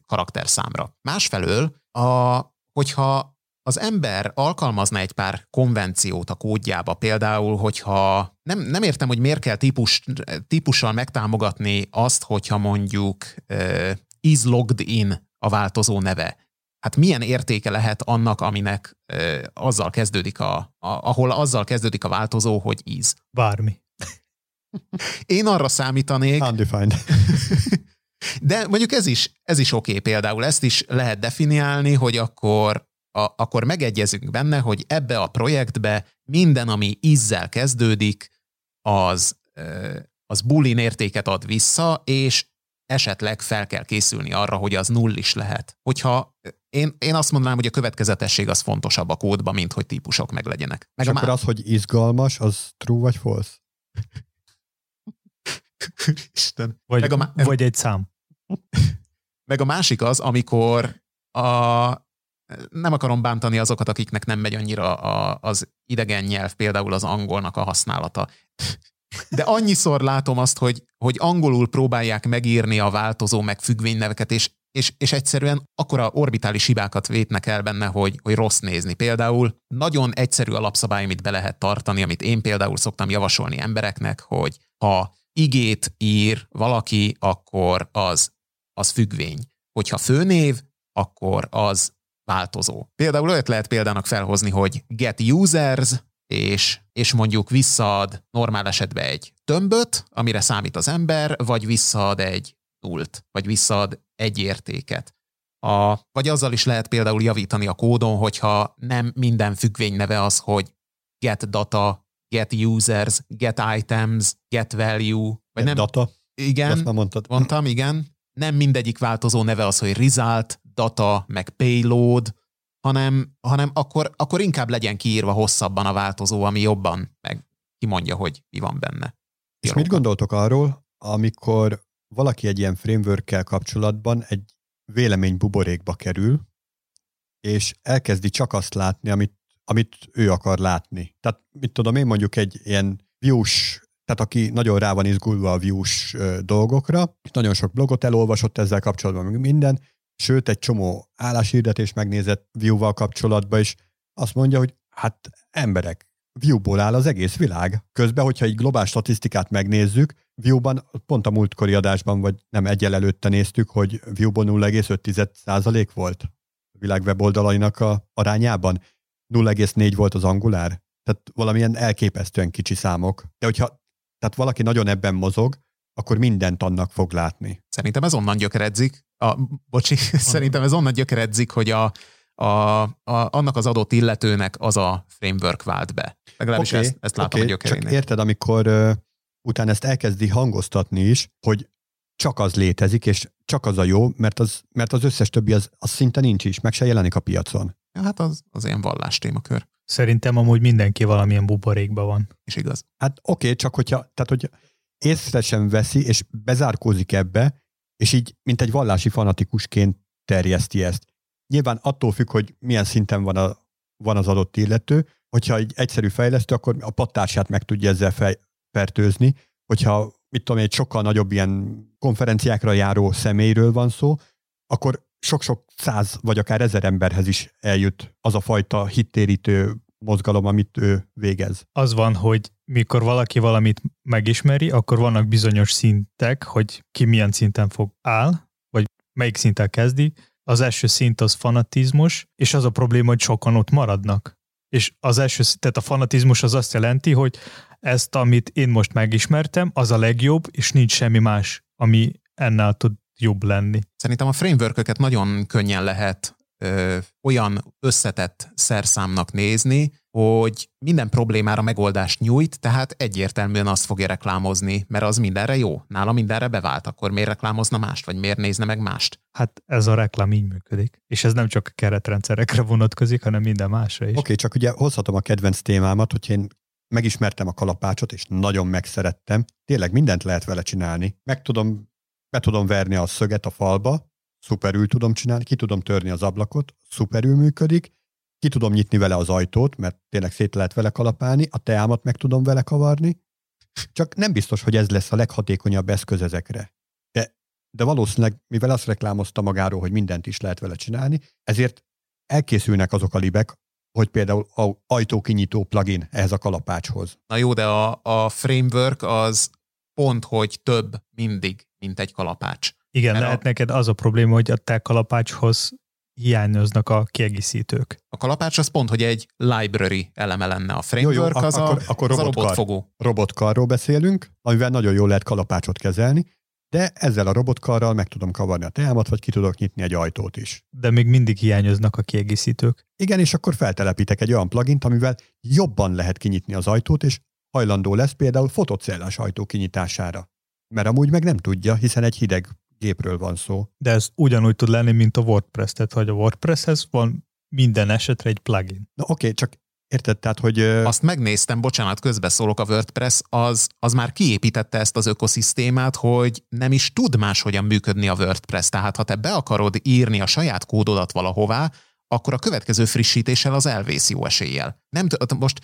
karakterszámra. Másfelől, a, hogyha az ember alkalmazna egy pár konvenciót a kódjába, például, hogyha nem, nem értem, hogy miért kell típus, típussal megtámogatni azt, hogyha mondjuk uh, is logged in a változó neve. Hát milyen értéke lehet annak, aminek ö, azzal kezdődik a, a, ahol azzal kezdődik a változó, hogy íz? Bármi. Én arra számítanék... Undefined. De mondjuk ez is, ez is oké okay, például. Ezt is lehet definiálni, hogy akkor, a, akkor megegyezünk benne, hogy ebbe a projektbe minden, ami ízzel kezdődik, az, ö, az boolean értéket ad vissza, és esetleg fel kell készülni arra, hogy az null is lehet. Hogyha én, én azt mondanám, hogy a következetesség az fontosabb a kódban, mint hogy típusok meglegyenek. Meg és akkor má... az, hogy izgalmas, az true vagy false? Isten. Vagy, má... vagy egy szám. Meg a másik az, amikor a... nem akarom bántani azokat, akiknek nem megy annyira a, az idegen nyelv, például az angolnak a használata. De annyiszor látom azt, hogy, hogy angolul próbálják megírni a változó meg függvényneveket, és, és, és egyszerűen akkora orbitális hibákat vétnek el benne, hogy, hogy rossz nézni. Például nagyon egyszerű alapszabály, amit be lehet tartani, amit én például szoktam javasolni embereknek, hogy ha igét ír valaki, akkor az, az függvény. Hogyha főnév, akkor az változó. Például olyat lehet példának felhozni, hogy get users, És, és mondjuk visszaad normál esetben egy tömböt, amire számít az ember, vagy visszaad egy nullt, vagy visszaad egy értéket. A, vagy azzal is lehet például javítani a kódon, hogyha nem minden függvényneve az, hogy get data, get users, get items, get value. Vagy get nem, data. Igen, azt nem mondtad. Mondtam, igen. Nem mindegyik változó neve az, hogy result, data, meg payload, hanem, hanem akkor, akkor inkább legyen kiírva hosszabban a változó, ami jobban meg kimondja, hogy mi van benne. És Jól mit van. Gondoltok arról, amikor valaki egy ilyen frameworkkel kapcsolatban egy vélemény buborékba kerül, és elkezdi csak azt látni, amit, amit ő akar látni. Tehát mit tudom én, mondjuk egy ilyen views, tehát aki nagyon rá van izgulva a views dolgokra, és nagyon sok blogot elolvasott ezzel kapcsolatban minden, sőt, egy csomó álláshirdetést megnézett Vue-val kapcsolatban, és azt mondja, hogy hát emberek, Vue-ból áll az egész világ. Közben, hogyha egy globális statisztikát megnézzük, Vue-ban pont a múltkori adásban, vagy nem egyel előtte néztük, hogy Vue-ból nulla egész öt százalék volt a világ weboldalainak a arányában. nulla egész négy volt az Angular. Tehát valamilyen elképesztően kicsi számok. De hogyha tehát valaki nagyon ebben mozog, akkor mindent annak fog látni. Szerintem ez onnan gyökeredzik, a, bocsi, ah. szerintem ez onnan gyökeredzik, hogy a, a, a, annak az adott illetőnek az a framework vált be. Legalábbis okay, ezt, ezt látom okay, a gyökerének. Csak érted, amikor uh, utána ezt elkezdi hangoztatni is, hogy csak az létezik, és csak az a jó, mert az, mert az összes többi az, az szinte nincs is, meg se jelenik a piacon. Ja, hát az, az ilyen vallás témakör. Szerintem amúgy mindenki valamilyen buborékban van. És igaz. Hát oké, okay, csak hogyha, tehát, hogy észre sem veszi, és bezárkózik ebbe, és így, mint egy vallási fanatikusként terjeszti ezt. Nyilván attól függ, hogy milyen szinten van, a, van az adott illető, hogyha egy egyszerű fejlesztő, akkor a pattársát meg tudja ezzel fej, fertőzni, hogyha mit tudom, egy sokkal nagyobb ilyen konferenciákra járó személyről van szó, akkor sok-sok száz vagy akár ezer emberhez is eljut az a fajta hittérítő mozgalom, amit ő végez. Az van, hogy mikor valaki valamit megismeri, akkor vannak bizonyos szintek, hogy ki milyen szinten fog áll, vagy melyik szinten kezdi. Az első szint az fanatizmus, és az a probléma, hogy sokan ott maradnak. És az első, tehát a fanatizmus az azt jelenti, hogy ezt, amit én most megismertem, az a legjobb, és nincs semmi más, ami ennél tud jobb lenni. Szerintem a frameworköket nagyon könnyen lehet ö, olyan összetett szerszámnak nézni, hogy minden problémára megoldást nyújt, tehát egyértelműen azt fogja reklámozni, mert az mindenre jó. Nála mindenre bevált, akkor miért reklámozna mást, vagy miért nézne meg mást? Hát ez a reklám így működik. És ez nem csak a keretrendszerekre vonatkozik, hanem minden másra is. Oké, okay, csak ugye hozhatom a kedvenc témámat, hogy én megismertem a kalapácsot, és nagyon megszerettem. Tényleg mindent lehet vele csinálni. Meg tudom, be tudom verni a szöget a falba, szuperül tudom csinálni, ki tudom törni az ablakot, szuperül működik, ki tudom nyitni vele az ajtót, mert tényleg szét lehet vele kalapálni, a teámat meg tudom vele kavarni, csak nem biztos, hogy ez lesz a leghatékonyabb eszköz ezekre. De, de valószínűleg, mivel azt reklámozta magáról, hogy mindent is lehet vele csinálni, ezért elkészülnek azok a libek, hogy például a ajtókinyitó plugin ehhez a kalapácshoz. Na jó, de a, a framework az pont, hogy több mindig, mint egy kalapács. Igen, mert lehet a... neked az a probléma, hogy a te kalapácshoz hiányoznak a kiegészítők. A kalapács az pont, hogy egy library eleme lenne. A framework jó, jó, ak- az a, akkor, akkor az robotkar, a robotfogó. Robotkarról beszélünk, amivel nagyon jól lehet kalapácsot kezelni, de ezzel a robotkarral meg tudom kavarni a teámat, vagy ki tudok nyitni egy ajtót is. De még mindig hiányoznak a kiegészítők. Igen, és akkor feltelepítek egy olyan plugint, amivel jobban lehet kinyitni az ajtót, és hajlandó lesz például fotocellás ajtó kinyitására. Mert amúgy meg nem tudja, hiszen egy hideg gépről van szó. De ez ugyanúgy tud lenni, mint a WordPress, tehát hogy a WordPresshez van minden esetre egy plugin. Na oké, okay, csak érted, tehát hogy... Azt megnéztem, bocsánat, közbeszólok, a WordPress, az, az már kiépítette ezt az ökoszisztémát, hogy nem is tud máshogyan működni a WordPress. Tehát ha te be akarod írni a saját kódodat valahová, akkor a következő frissítéssel az elvész jó eséllyel. Nem t- most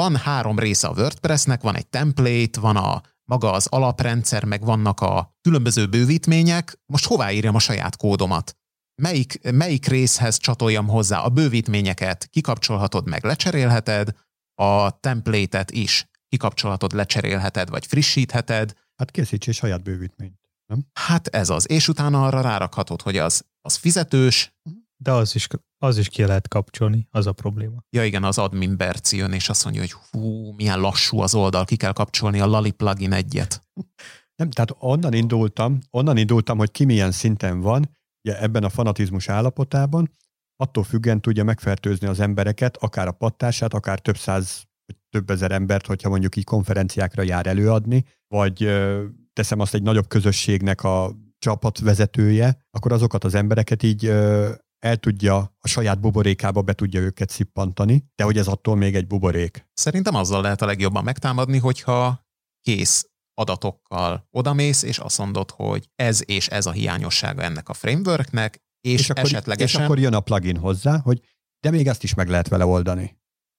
van három része a WordPressnek, van egy template, van a maga az alaprendszer, meg vannak a különböző bővítmények, most hová írjam a saját kódomat? Melyik, melyik részhez csatoljam hozzá a bővítményeket? Kikapcsolhatod meg, lecserélheted, a template-et is kikapcsolhatod, lecserélheted, vagy frissítheted. Hát készíts egy saját bővítményt, nem? Hát ez az, és utána arra rárakhatod, hogy az, az fizetős. De az is, az is ki lehet kapcsolni, az a probléma. Ja igen, az admin Berci jön, és azt mondja, hogy hú, milyen lassú az oldal, ki kell kapcsolni a Lali plugin egyet. Nem, tehát onnan indultam, onnan indultam, hogy ki milyen szinten van, ugye ebben a fanatizmus állapotában, attól függően tudja megfertőzni az embereket, akár a pattársát, akár több száz, több ezer embert, hogyha mondjuk így konferenciákra jár előadni, vagy teszem azt egy nagyobb közösségnek a csapatvezetője, akkor azokat az embereket így el tudja, a saját buborékába be tudja őket szippantani, de hogy ez attól még egy buborék. Szerintem azzal lehet a legjobban megtámadni, hogyha kész adatokkal odamész, és azt mondod, hogy ez és ez a hiányossága ennek a frameworknek, és, és akkor, esetlegesen... És akkor jön a plugin hozzá, hogy de még ezt is meg lehet vele oldani.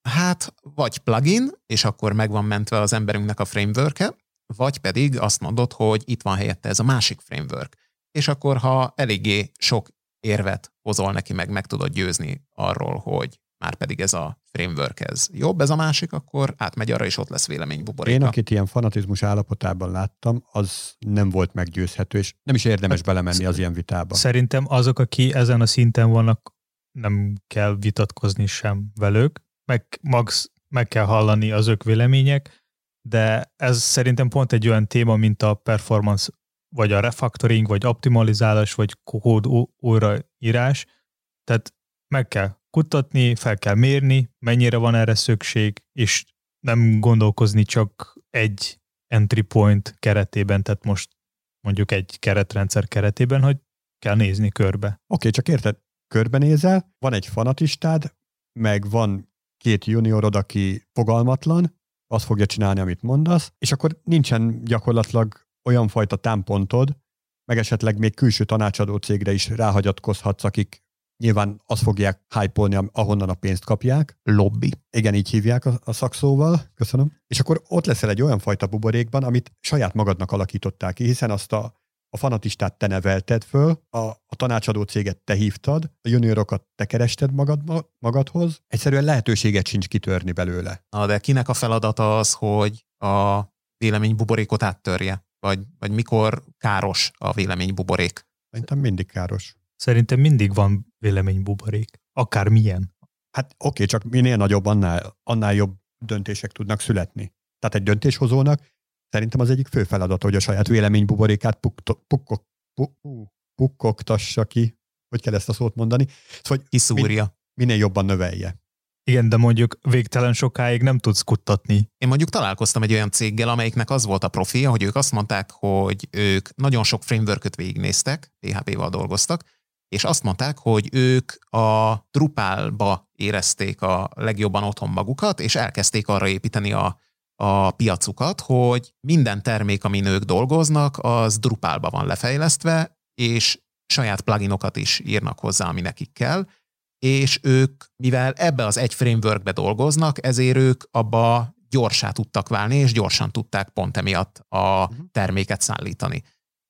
Hát, vagy plugin, és akkor meg van mentve az emberünknek a frameworke, vagy pedig azt mondod, hogy itt van helyette ez a másik framework. És akkor, ha eléggé sok érvet hozol neki, meg meg tudod győzni arról, hogy már pedig ez a framework ez jobb, ez a másik, akkor átmegy arra, és ott lesz véleménybuboréka. Én, akit ilyen fanatizmus állapotában láttam, az nem volt meggyőzhető, és nem is érdemes hát, belemenni az ilyen vitába. Szerintem azok, aki ezen a szinten vannak, nem kell vitatkozni sem velük, meg, max, meg kell hallani az ők vélemények, de ez szerintem pont egy olyan téma, mint a performance, vagy a refactoring, vagy optimalizálás, vagy kód óraírás. Tehát meg kell kutatni, fel kell mérni, mennyire van erre szükség, és nem gondolkozni csak egy entry point keretében, tehát most mondjuk egy keretrendszer keretében, hogy kell nézni körbe. Oké, okay, csak érted, körbenézel, van egy fanatistád, meg van két juniorod, aki fogalmatlan, az fogja csinálni, amit mondasz, és akkor nincsen gyakorlatilag olyan fajta támpontod, meg esetleg még külső tanácsadó cégre is ráhagyatkozhatsz, akik nyilván azt fogják hype-olni, ahonnan a pénzt kapják. Lobby. Igen, így hívják a, a szakszóval. Köszönöm. És akkor ott leszel egy olyan fajta buborékban, amit saját magadnak alakítottál ki, hiszen azt a, a fanatistát te nevelted föl, a, a tanácsadó céget te hívtad, a juniorokat te kerested magad, magadhoz. Egyszerűen lehetőséget sincs kitörni belőle. Na, de kinek a feladata az, hogy a véleménybuborékot áttörje? Vagy, vagy mikor káros a véleménybuborék? Szerintem mindig káros. Szerintem mindig van véleménybuborék, akármilyen. Hát oké, okay, csak minél nagyobb, annál, annál jobb döntések tudnak születni. Tehát egy döntéshozónak szerintem az egyik fő feladata, hogy a saját véleménybuborékát pukto, pukkok, puk, pukkogtassa ki, hogy kell ezt a szót mondani. Szóval, hogy kiszúrja. Min, minél jobban növelje. Igen, de mondjuk végtelen sokáig nem tudsz kuttatni. Én mondjuk találkoztam egy olyan céggel, amelyiknek az volt a profilja, hogy ők azt mondták, hogy ők nagyon sok frameworköt végignéztek, pé há pé-vel dolgoztak, és azt mondták, hogy ők a Drupalba érezték a legjobban otthon magukat, és elkezdték arra építeni a, a piacukat, hogy minden termék, amin ők dolgoznak, az Drupalba van lefejlesztve, és saját pluginokat is írnak hozzá, ami nekik kell, és ők, mivel ebbe az egy frameworkbe dolgoznak, ezért ők abba gyorsá tudtak válni, és gyorsan tudták pont emiatt a terméket szállítani.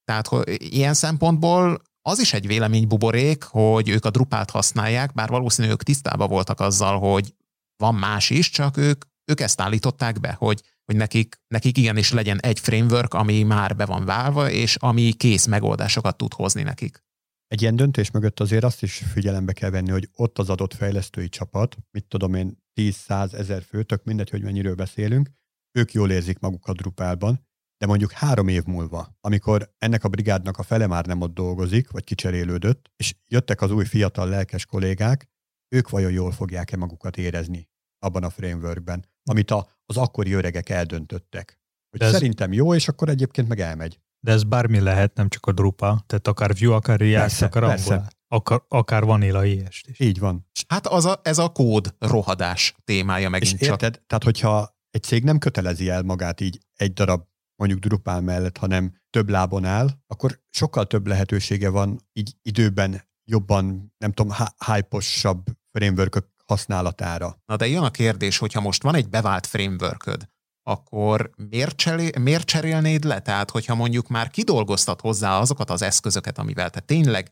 Tehát hogy ilyen szempontból az is egy véleménybuborék, hogy ők a Drupalt használják, bár valószínűleg ők tisztában voltak azzal, hogy van más is, csak ők, ők ezt állították be, hogy, hogy nekik, nekik igenis legyen egy framework, ami már be van válva, és ami kész megoldásokat tud hozni nekik. Egy ilyen döntés mögött azért azt is figyelembe kell venni, hogy ott az adott fejlesztői csapat, mit tudom én, tíz-száz ezer fő, tök mindegy, hogy mennyiről beszélünk, ők jól érzik magukat Drupalban, de mondjuk három év múlva, amikor ennek a brigádnak a fele már nem ott dolgozik, vagy kicserélődött, és jöttek az új fiatal lelkes kollégák, ők vajon jól fogják-e magukat érezni abban a frameworkben, amit a, az akkori öregek eldöntöttek. Hogy ez... szerintem jó, és akkor egyébként meg elmegy. De ez bármi lehet, nem csak a Drupal, tehát akár Vue, akár React, akár Angular, akár, akár Vanilla i es-t is. Így van. Hát az a, ez a kód rohadás témája megint és csak. Érted? Tehát hogyha egy cég nem kötelezi el magát így egy darab mondjuk Drupal mellett, hanem több lábon áll, akkor sokkal több lehetősége van így időben jobban, nem tudom, hype-osabb frameworkök használatára. Na de jön a kérdés, hogyha most van egy bevált frameworköd, akkor miért, cserél, miért cserélnéd le? Tehát, hogyha mondjuk már kidolgoztat hozzá azokat az eszközöket, amivel te tényleg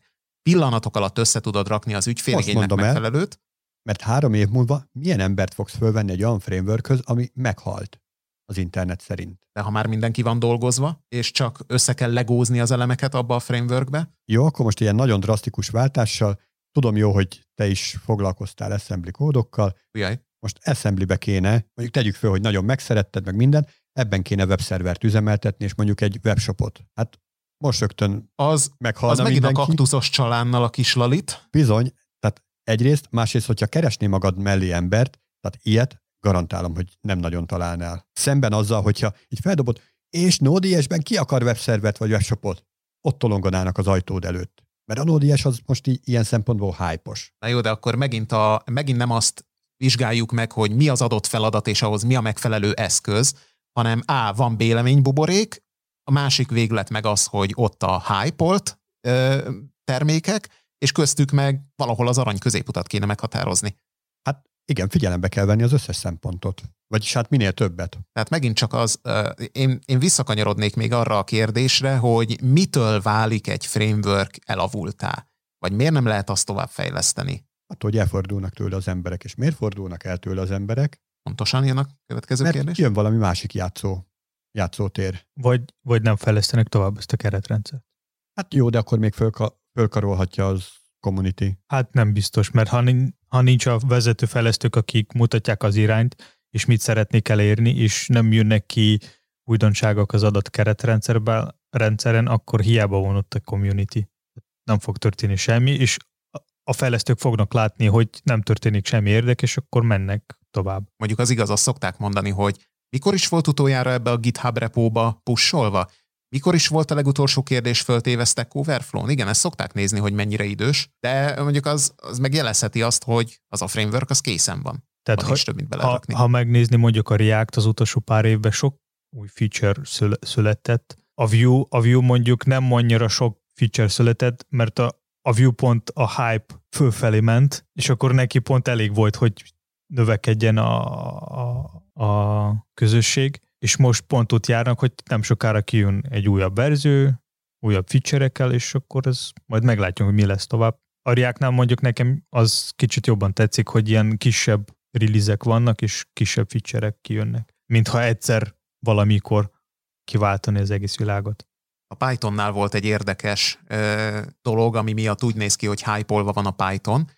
pillanatok alatt össze tudod rakni az ügyféligénynek megfelelőt. El, mert három év múlva milyen embert fogsz fölvenni egy olyan frameworkhöz, ami meghalt az internet szerint? De ha már mindenki van dolgozva, és csak össze kell legózni az elemeket abba a frameworkbe? Jó, akkor most ilyen nagyon drasztikus váltással, tudom jó, hogy te is foglalkoztál assembly kódokkal. Jaj. Most assemblybe kéne, mondjuk tegyük föl, hogy nagyon megszeretted, meg minden, ebben kéne webszervert üzemeltetni, és mondjuk egy webshopot. Hát most rögtön az, meghalna az megint mindenki. A kaktuszos csalánnal a kis lalit. Bizony, tehát egyrészt, másrészt, hogyha keresné magad mellé embert, tehát ilyet garantálom, hogy nem nagyon találnál. Szemben azzal, hogyha így feldobod, és Node.js-ben ki akar webszervert vagy webshopot? Ott tolonganának az ajtód előtt. Mert a Node.js az most így, ilyen szempontból hype-os. Na jó, de akkor megint, a, megint nem azt vizsgáljuk meg, hogy mi az adott feladat, és ahhoz mi a megfelelő eszköz, hanem á, van véleménybuborék, a másik véglet meg az, hogy ott a hype-olt ö, termékek, és köztük meg valahol az arany középutat kéne meghatározni. Hát igen, figyelembe kell venni az összes szempontot, vagyis hát minél többet. Tehát megint csak az, ö, én, én visszakanyarodnék még arra a kérdésre, hogy mitől válik egy framework elavultá, vagy miért nem lehet azt továbbfejleszteni? Attól, hogy elfordulnak tőle az emberek, és miért fordulnak el tőle az emberek? Pontosan jön a következő mert kérdés? Jön valami másik játszó, játszótér. Vagy, vagy nem fejlesztenek tovább ezt a keretrendszert. Hát jó, de akkor még fölka, fölkarolhatja az community. Hát nem biztos, mert ha nincs a vezető fejlesztők, akik mutatják az irányt, és mit szeretnék elérni, és nem jönnek ki újdonságok az adott keretrendszerben, rendszeren, akkor hiába van ott a community. Nem fog történni semmi, és a fejlesztők fognak látni, hogy nem történik semmi érdekes, és akkor mennek tovább. Mondjuk az igaz, azt szokták mondani, hogy mikor is volt utoljára ebbe a GitHub repóba pusholva? Mikor is volt a legutolsó kérdés föltéve Stack Overflow-n? Igen, ezt szokták nézni, hogy mennyire idős, de mondjuk az, az megjelezheti azt, hogy az a framework az készen van. Tehát van ha, is több, mint belerakni. Ha, ha megnézni mondjuk a React az utolsó pár évben sok új feature született, a Vue, a Vue mondjuk nem annyira sok feature született, mert a, a Vue pont a hype fölfelé ment, és akkor neki pont elég volt, hogy növekedjen a, a, a közösség, és most pont ott járnak, hogy nem sokára kijön egy újabb verzió, újabb feature-ekkel, és akkor ez majd meglátjuk, hogy mi lesz tovább. A Reactnál mondjuk nekem az kicsit jobban tetszik, hogy ilyen kisebb release-ek vannak, és kisebb feature-ek kijönnek, mintha egyszer valamikor kiváltani az egész világot. A Pythonnál volt egy érdekes ö, dolog, ami miatt úgy néz ki, hogy hype-olva van a Python.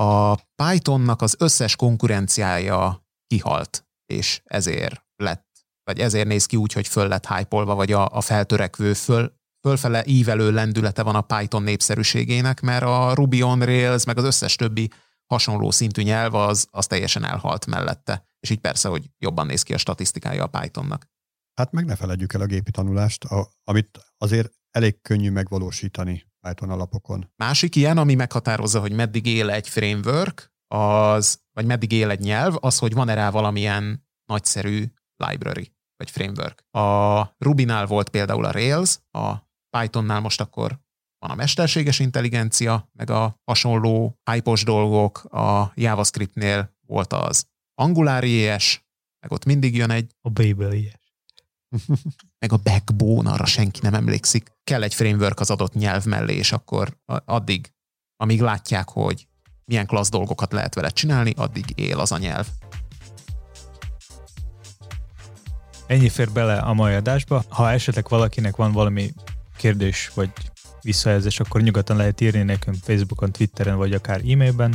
A Pythonnak az összes konkurenciája kihalt, és ezért lett, vagy ezért néz ki úgy, hogy föl lett hype-olva, vagy a, a feltörekvő föl, fölfele ívelő lendülete van a Python népszerűségének, mert a Ruby on Rails, meg az összes többi hasonló szintű nyelv az, az teljesen elhalt mellette. És így persze, hogy jobban néz ki a statisztikája a Pythonnak. Hát meg ne feledjük el a gépi tanulást, a, amit azért elég könnyű megvalósítani Python alapokon. Másik ilyen, ami meghatározza, hogy meddig él egy framework, az, vagy meddig él egy nyelv, az, hogy van-e rá valamilyen nagyszerű library, vagy framework. A Rubynál volt például a Rails, a Pythonnál most akkor van a mesterséges intelligencia, meg a hasonló hype-os dolgok, a JavaScriptnél volt az Angular-i es, meg ott mindig jön egy... A Babel-i es. Meg a backbone, arra senki nem emlékszik. Kell egy framework az adott nyelv mellé, és akkor addig, amíg látják, hogy milyen klassz dolgokat lehet vele csinálni, addig él az a nyelv. Ennyi fér bele a mai adásba. Ha esetleg valakinek van valami kérdés vagy visszajelzés, akkor nyugodtan lehet írni nekünk Facebookon, Twitteren vagy akár e-mailben.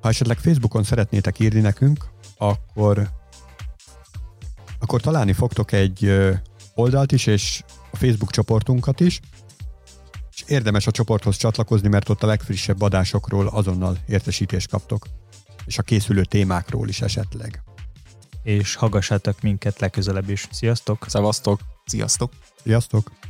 Ha esetleg Facebookon szeretnétek írni nekünk, akkor... akkor találni fogtok egy oldalt is, és a Facebook csoportunkat is, és érdemes a csoporthoz csatlakozni, mert ott a legfrissebb adásokról azonnal értesítést kaptok, és a készülő témákról is esetleg. És hallgassátok minket legközelebb is. Sziasztok! Szevasztok! Sziasztok! Sziasztok!